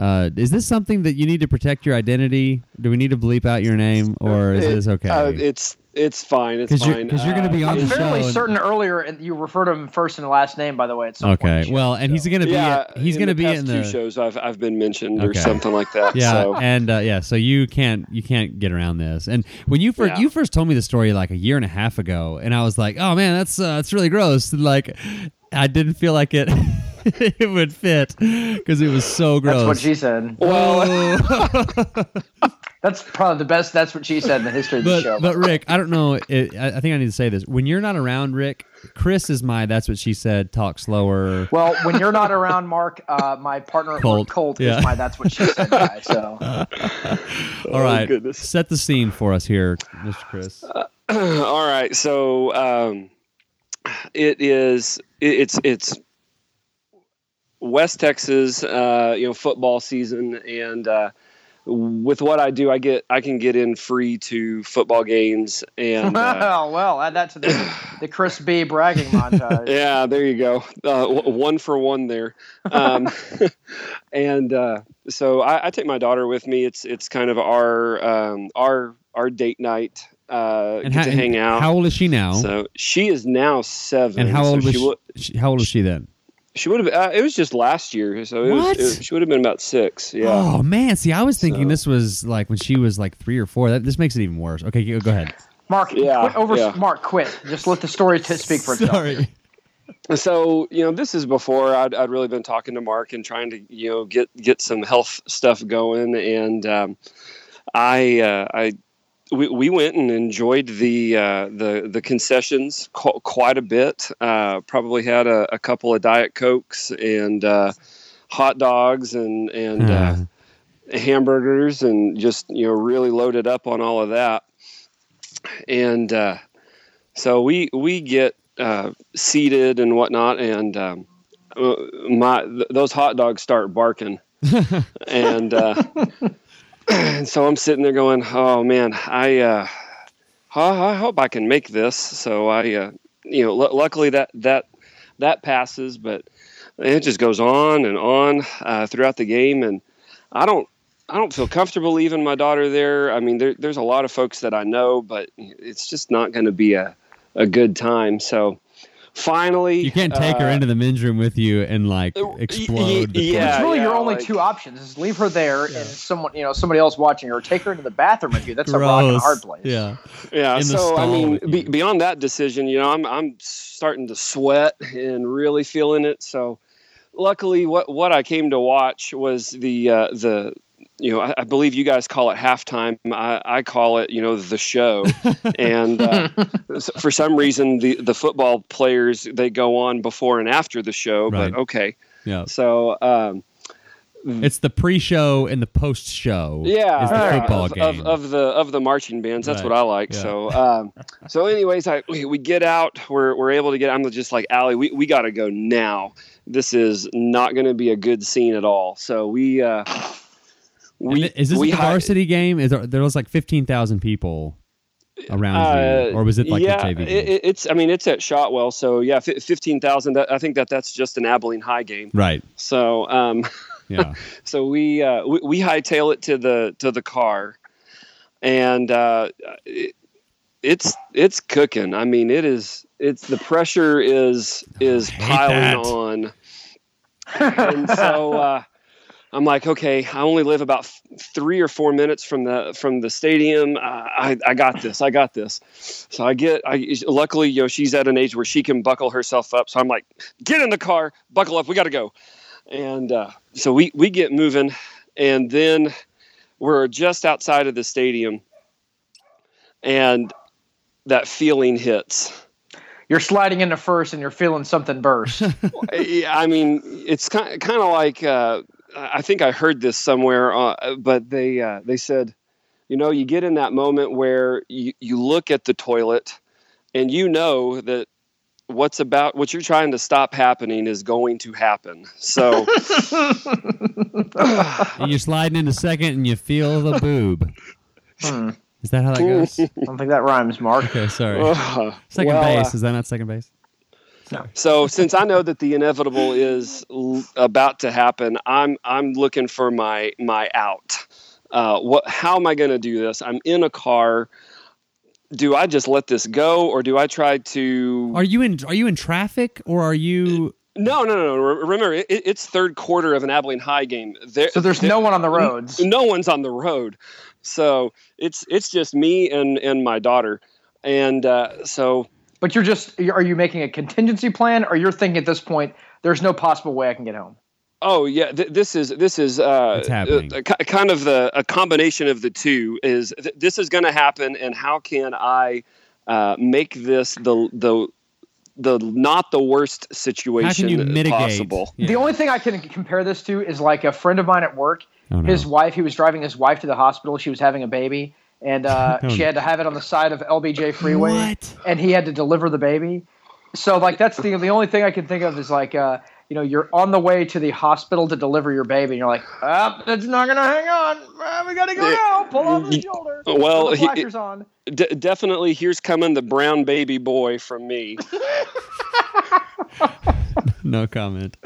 Is this something that you need to protect your identity? Do we need to bleep out your name, or is this okay? It's fine. It's fine. Because you're going to be on the show. I'm fairly certain earlier, and you refer to him first and last name, by the way. At some point in the show, and he's going to be. Yeah, he's going to be in the two shows. I've been mentioned or something like that. Yeah, so. And so you can't get around this. And when you first told me the story like a year and a half ago, and I was like, oh man, that's really gross. And, like, I didn't feel like it. It would fit because it was so gross. That's what she said. Well, That's probably the best. That's what she said in the history of the show. But Rick, I don't know. I think I need to say this. When you're not around, Rick, Chris is my, that's what she said, talk slower. Well, when you're not around, Mark, my partner, Colt is my, that's what she said guy. So. All right. Goodness. Set the scene for us here, Mr. Chris. All right. So it's West Texas, football season. And, with what I do, I can get in free to football games, and well, add that to the Chris B bragging montage. Yeah, there you go, one for one there. And so I take my daughter with me. It's kind of our date night. To hang out. How old is she now? So she is now 7. And how old is she then? She would have. It was just last year, so she would have been about 6. Yeah. Oh man, see, I was thinking this was like when she was like 3 or 4. This makes it even worse. Okay, go ahead, Mark. Yeah. Mark, quit. Just let the story speak for itself. Sorry. So this is before I'd really been talking to Mark and trying to get some health stuff going, and We went and enjoyed the concessions quite a bit. Probably had a couple of Diet Cokes and hot dogs and hamburgers, and just really loaded up on all of that. And so we get seated and whatnot, and those hot dogs start barking, and. So I'm sitting there going, oh man, I hope I can make this. So I, luckily that passes, but it just goes on and on throughout the game, and I don't feel comfortable leaving my daughter there. I mean, there's a lot of folks that I know, but it's just not going to be a good time. So. Finally, you can't take her into the men's room with you and like explode. It's really your only two options: is leave her there and someone, somebody else watching her, or take her into the bathroom with you. That's gross. A rock and hard place. Yeah, yeah. So I mean, beyond that decision, I'm starting to sweat and really feeling it. So, luckily, what I came to watch was the. I believe you guys call it halftime. I call it, the show. And for some reason, the football players, they go on before and after the show. Right. But okay. Yeah. So it's the pre-show and the post-show. Yeah. Is the football game. Of the marching bands. That's right. What I like. Yeah. So so anyways, we get out. We're able to get. I'm just like, Allie, we got to go now. This is not going to be a good scene at all. So we. Is this a varsity game? There was like 15,000 people around you, or was it like the JV game? It's at Shotwell, so 15,000. I think that's just an Abilene High game, right? So, so we hightail it to the car, and it's cooking. I mean, it's the pressure is piling on, and so. I'm like, okay, I only live about 3 or 4 minutes from the stadium. I got this. So luckily, she's at an age where she can buckle herself up. So I'm like, get in the car, buckle up, we got to go. And so we get moving, and then we're just outside of the stadium, and that feeling hits. You're sliding into first, and you're feeling something burst. I mean, it's kind of like. I think I heard this somewhere, but they said, you get in that moment where you look at the toilet and that what you're trying to stop happening is going to happen. So and you're sliding into second and you feel the boob. Is that how that goes? I don't think that rhymes, Mark. Okay, sorry. Second base. Is that not second base? No. So since I know that the inevitable is about to happen, I'm looking for my out. How am I going to do this? I'm in a car. Do I just let this go, or do I try to? Are you in traffic, or are you? No. Remember, it's third quarter of an Abilene High game. There's no one on the roads. No one's on the road. So it's just me and my daughter, and so. But are you making a contingency plan, or you're thinking at this point, there's no possible way I can get home? Oh yeah, this is kind of a combination of the two. Is this is going to happen, and how can I make this the not the worst situation? How can you mitigate? Possible? Yeah. The only thing I can compare this to is like a friend of mine at work. Oh, no. His wife, he was driving his wife to the hospital. She was having a baby, and she had to have it on the side of LBJ Freeway, and he had to deliver the baby. So like that's the only thing I can think of is like. You know, you're on the way to the hospital to deliver your baby, and you're like, "Ah, oh, it's not going to hang on. We got to go now. Pull on the shoulder. Well, put the flashers on." Definitely, here's coming the brown baby boy from me. No comment.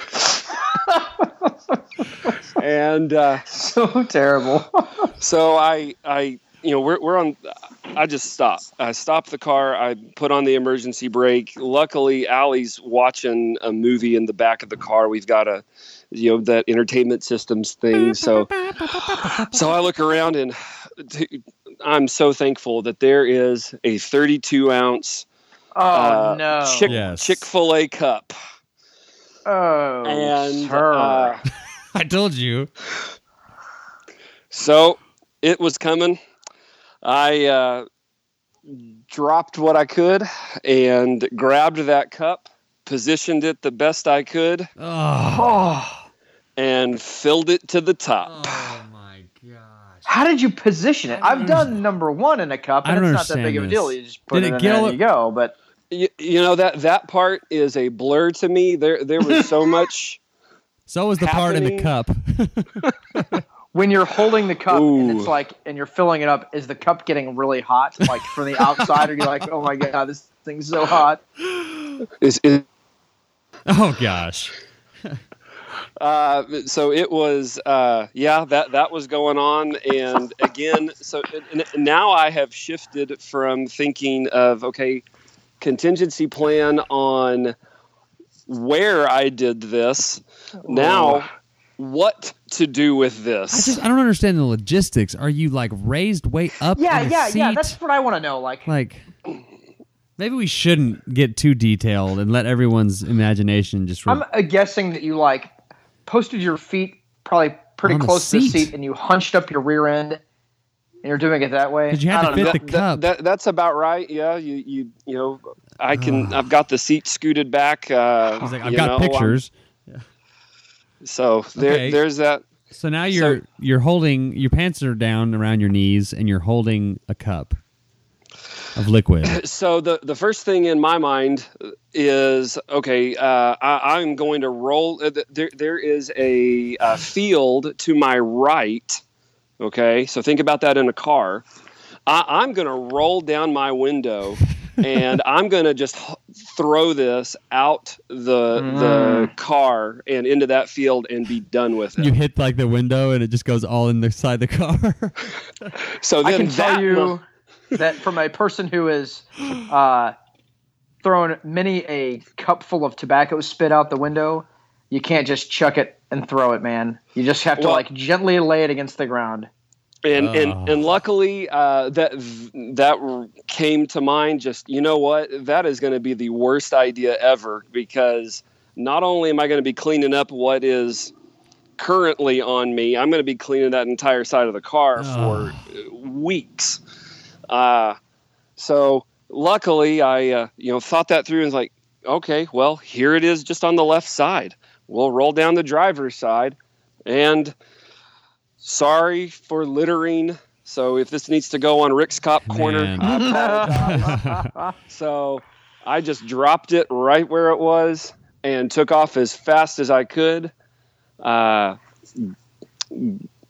And so terrible. So I, you know, we're on. I just stopped. I stopped the car. I put on the emergency brake. Luckily, Allie's watching a movie in the back of the car. We've got a, you know, that entertainment systems thing. So I look around and I'm so thankful that there is a 32-ounce Chick-fil-A cup. Oh, and, sir. I told you. So it was coming. I dropped what I could and grabbed that cup, positioned it the best I could, and filled it to the top. Oh, my gosh. How did you position it? I've done number one in a cup, and it's not that big of a deal. You just put it in there and you go. But you know, that part is a blur to me. There was so much So was the happening. Part in the cup. When you're holding the cup and it's like, and you're filling it up, is the cup getting really hot? Like from the outside, or you're like, oh my God, this thing's so hot. Oh gosh. So it was, that was going on. And again, so now I have shifted from thinking of, okay, contingency plan on where I did this. Now, what to do with this? I don't understand the logistics. Are you like raised way up? Yeah. That's what I want to know. Like maybe we shouldn't get too detailed and let everyone's imagination just. I'm guessing that you like posted your feet probably pretty close to the seat, and you hunched up your rear end, and you're doing it that way. Did you have to fit the cup? That's about right. Yeah, you know, I can. I've got the seat scooted back. I've got pictures. So there's that. So now you're holding, your pants are down around your knees, and you're holding a cup of liquid. So the first thing in my mind is, okay, I'm going to roll. There is a field to my right. Okay. So think about that in a car. I'm going to roll down my window and I'm going to just throw this out the car and into that field and be done with it. You hit like the window and it just goes all inside the car. So then I can tell you that from a person who has thrown many a cup full of tobacco spit out the window, you can't just chuck it and throw it, man. You just have to gently lay it against the ground. And luckily that came to mind. Just, you know what, that is going to be the worst idea ever, because not only am I going to be cleaning up what is currently on me, I'm going to be cleaning that entire side of the car for weeks. So luckily I thought that through and was like, okay, well, here it is, just on the left side. We'll roll down the driver's side, and sorry for littering. So if this needs to go on Rick's Cop Corner, I apologize. So I just dropped it right where it was and took off as fast as I could.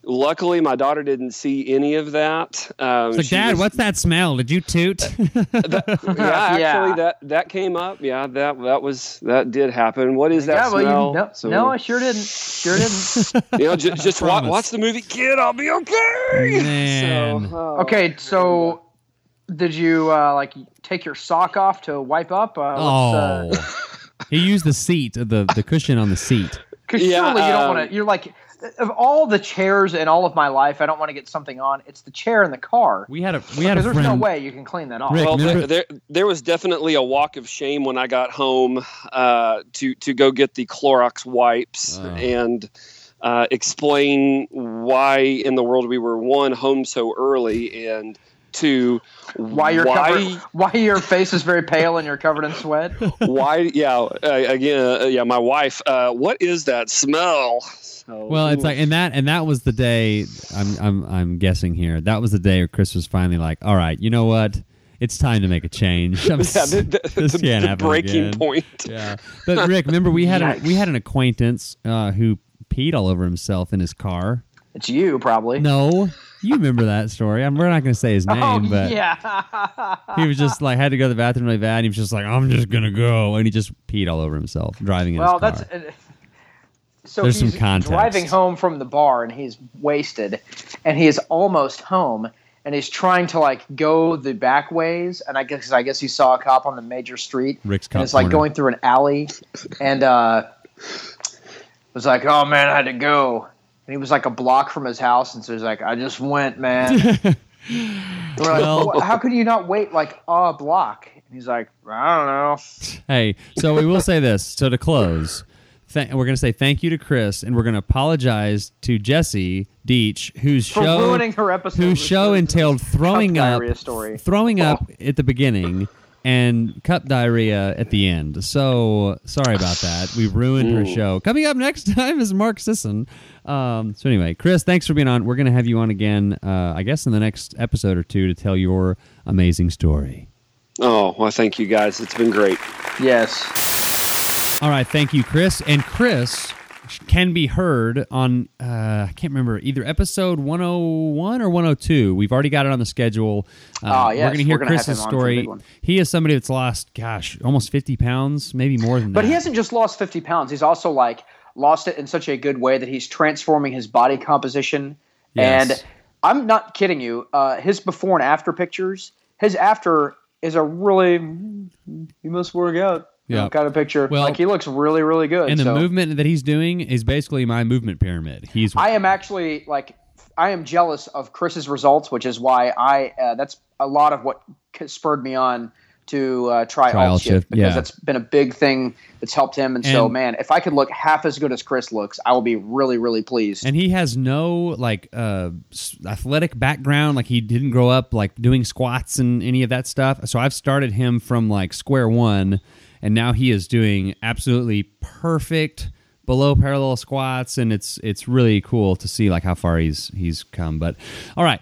Luckily, my daughter didn't see any of that. Dad, what's that smell? Did you toot? That came up. Yeah, that did happen. What is that smell? Well, no, I sure didn't. You know, just watch the movie, kid. I'll be okay. Man. So did you take your sock off to wipe up? He used the cushion on the seat. Because surely you don't want to. You're like. of all the chairs in all of my life, I don't want to get something on. It's the chair in the car. We had a friend. There's no way you can clean that off. Rick, well, there was definitely a walk of shame when I got home to go get the Clorox wipes and explain why in the world we were, one, home so early, and two, why your face is very pale and you're covered in sweat. My wife. What is that smell? So, well, it's like, and that was the day. I'm guessing here. That was the day where Chris was finally like, all right, you know what? It's time to make a change. This can't happen again. Breaking point. Yeah, but Rick, remember we had an acquaintance who peed all over himself in his car. It's you, probably. No. You remember that story. We're not going to say his name, but yeah. He was just like, had to go to the bathroom really bad. And he was just like, I'm just going to go. And he just peed all over himself driving in his car. So there's some context. Driving home from the bar and he's wasted and he is almost home and he's trying to like go the back ways. And I guess he saw a cop on the major street. Rick's cop. And it's like going through an alley and was like, oh man, I had to go. And he was like a block from his house, and so he's like, I just went, man. We're like, well, how could you not wait like a block? And he's like, I don't know. Hey, so we will say this. So to close, we're going to say thank you to Chris, and we're going to apologize to Jessica Dietch, whose show entailed throwing up at the beginning and cup diarrhea at the end. So sorry about that. We ruined her show. Coming up next time is Mark Sisson. So anyway, Chris, thanks for being on. We're going to have you on again, I guess, in the next episode or two to tell your amazing story. Oh, well, thank you, guys. It's been great. Yes. All right. Thank you, Chris. And Chris can be heard on, I can't remember, either episode 101 or 102. We've already got it on the schedule. Yes. We're going to hear Chris's story. He is somebody that's lost, almost 50 pounds, maybe more than that. But he hasn't just lost 50 pounds. He's also like lost it in such a good way that he's transforming his body composition. Yes. And I'm not kidding you. His before and after pictures, his after is a really, you must work out. Yeah, kind of picture. Well, like he looks really, really good. And the movement that he's doing is basically my movement pyramid. I am actually like, I am jealous of Chris's results, which is why that's a lot of what spurred me on to try Alt Shift, because that's been a big thing that's helped him. And so, man, if I could look half as good as Chris looks, I will be really, really pleased. And he has no like athletic background. Like he didn't grow up like doing squats and any of that stuff. So I've started him from like square one. And now he is doing absolutely perfect below parallel squats, and it's really cool to see like how far he's come. But all right,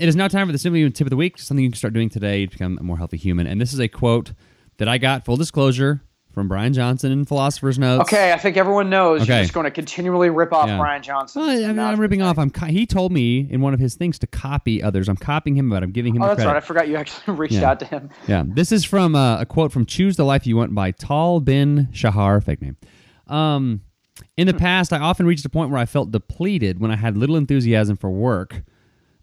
it is now time for the Simply Human Tip of the Week, something you can start doing today to become a more healthy human. And this is a quote that I got, full disclosure, from Brian Johnson in Philosopher's Notes. Okay, I think everyone knows you're just going to continually rip off Brian Johnson. Well, I'm ripping off. He told me in one of his things to copy others. I'm copying him, but I'm giving him the credit. Oh, that's right. I forgot you actually reached out to him. Yeah. This is from a quote from Choose the Life You Want by Tal Ben Shahar, fake name. In the past, I often reached a point where I felt depleted when I had little enthusiasm for work.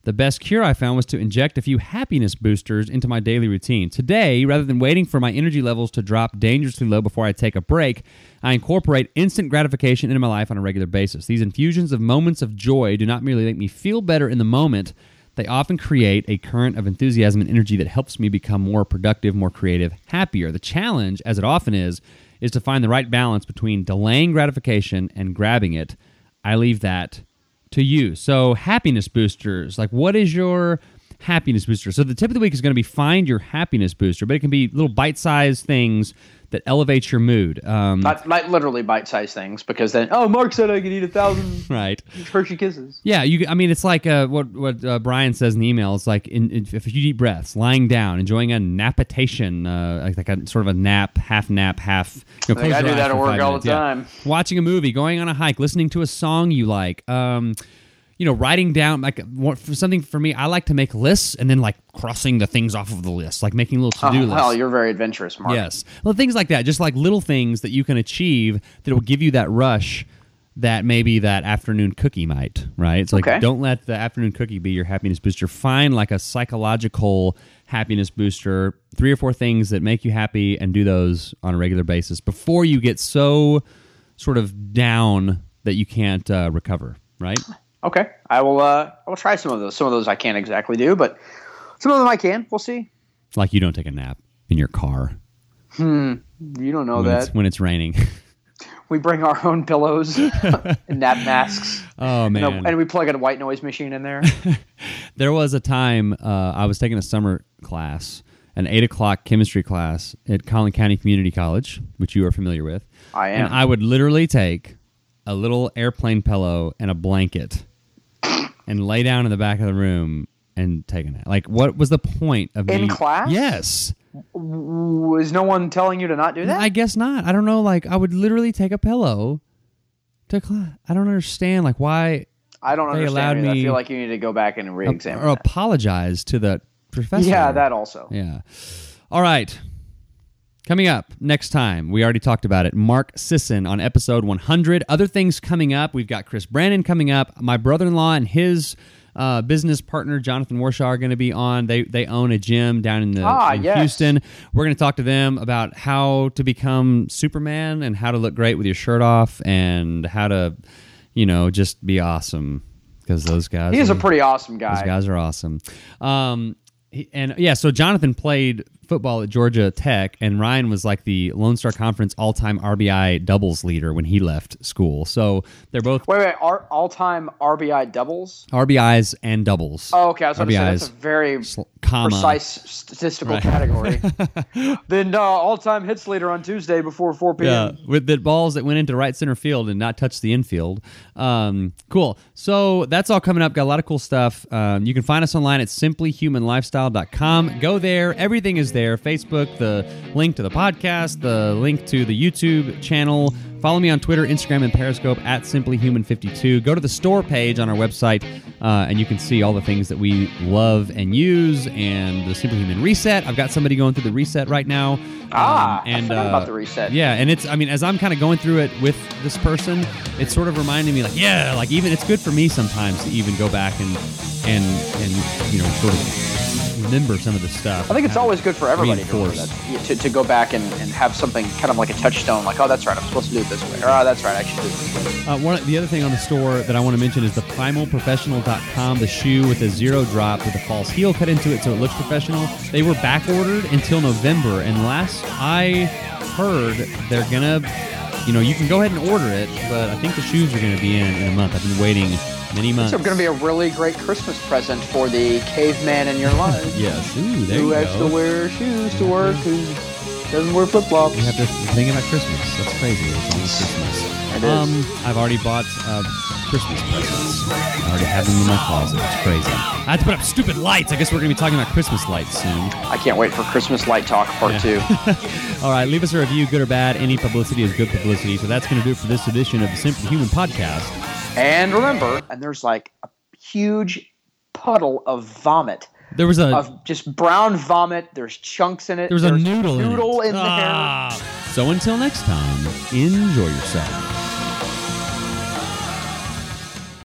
The best cure I found was to inject a few happiness boosters into my daily routine. Today, rather than waiting for my energy levels to drop dangerously low before I take a break, I incorporate instant gratification into my life on a regular basis. These infusions of moments of joy do not merely make me feel better in the moment. They often create a current of enthusiasm and energy that helps me become more productive, more creative, happier. The challenge, as it often is to find the right balance between delaying gratification and grabbing it. I leave that to you. So happiness boosters, like what is your happiness booster? So the tip of the week is going to be find your happiness booster, but it can be little bite-sized things that elevate your mood. Not literally bite-sized things, because then, Mark said I could eat 1,000 right. Hershey Kisses. Yeah, it's like what Brian says in the email. It's like if you deep breaths, lying down, enjoying a napitation, like a sort of a nap, half nap, half. Like I do that at work all the time. Yeah. Watching a movie, going on a hike, listening to a song you like. Writing down like something for me. I like to make lists and then like crossing the things off of the list, like making little to-do lists. Well, you're very adventurous, Mark. Yes, well, things like that, just like little things that you can achieve that will give you that rush that maybe that afternoon cookie might. Right? It's like don't let the afternoon cookie be your happiness booster. Find like a psychological happiness booster, 3 or 4 things that make you happy, and do those on a regular basis before you get so sort of down that you can't recover. right? Okay, I will try some of those. Some of those I can't exactly do, but some of them I can. We'll see. Like you don't take a nap in your car. You don't know that. When it's raining. We bring our own pillows and nap masks. Oh, man. And we plug a white noise machine in there. There was a time I was taking a summer class, an 8 o'clock chemistry class at Collin County Community College, which you are familiar with. I am. And I would literally take a little airplane pillow and a blanket and lay down in the back of the room and take a nap. Like, what was the point of in class? Yes. Was no one telling you to not do that? I guess not. I don't know. Like, I would literally take a pillow to class. I don't understand. Like, why? I don't understand. I feel like you need to go back and re-examine or apologize to the professor. Yeah, that also. Yeah. All right. Coming up next time, we already talked about it, Mark Sisson on episode 100. Other things coming up. We've got Chris Brannon coming up. My brother-in-law and his business partner Jonathan Warshaw are going to be on. They own a gym down in Houston. We're going to talk to them about how to become Superman and how to look great with your shirt off and how to, just be awesome, because those guys. He's a pretty awesome guy. Those guys are awesome. So Jonathan played football at Georgia Tech, and Ryan was like the Lone Star Conference all-time RBI doubles leader when he left school. So they're both... Wait, all-time RBI doubles? RBIs and doubles. Oh, okay. I was going to say, that's a very precise statistical category. Then all-time hits leader on Tuesday before 4 p.m. Yeah, with the balls that went into right center field and not touched the infield. Cool. So that's all coming up. Got a lot of cool stuff. You can find us online at simplehumanlifestyle.com. Go there. Everything is there. Facebook, the link to the podcast, the link to the YouTube channel. Follow me on Twitter, Instagram, and Periscope at simplyhuman52. Go to the store page on our website, and you can see all the things that we love and use, and the Simply Human Reset. I've got somebody going through the reset right now. I forgot about the reset. Yeah, and it's, as I'm kind of going through it with this person, it's sort of reminding me, even it's good for me sometimes to even go back and sort of remember some of the stuff. I think it's always good for everybody to go back and have something kind of like a touchstone, like, oh, that's right, I'm supposed to do it this way, or oh, that's right, I should do it this way. The other thing on the store that I want to mention is the primalprofessional.com, the shoe with a zero drop with a false heel cut into it so it looks professional. They were back ordered until November, and last I heard, they're going to, you can go ahead and order it, but I think the shoes are going to be in a month. I've been waiting many months. It's going to be a really great Christmas present for the caveman in your life. Yes. Ooh, there you go. Who has to wear shoes to work, who doesn't wear flip-flops. You have to think about Christmas. That's crazy. It's almost Christmas. It is. I've already bought Christmas presents. I already have them in my closet. It's crazy. I had to put up stupid lights. I guess we're going to be talking about Christmas lights soon. I can't wait for Christmas light talk part two. All right, leave us a review, good or bad. Any publicity is good publicity. So that's going to do it for this edition of the Simply Human Podcast. And remember, and there's like a huge puddle of vomit. There was of just brown vomit. There's chunks in it. There's a noodle in there. So until next time, enjoy yourself.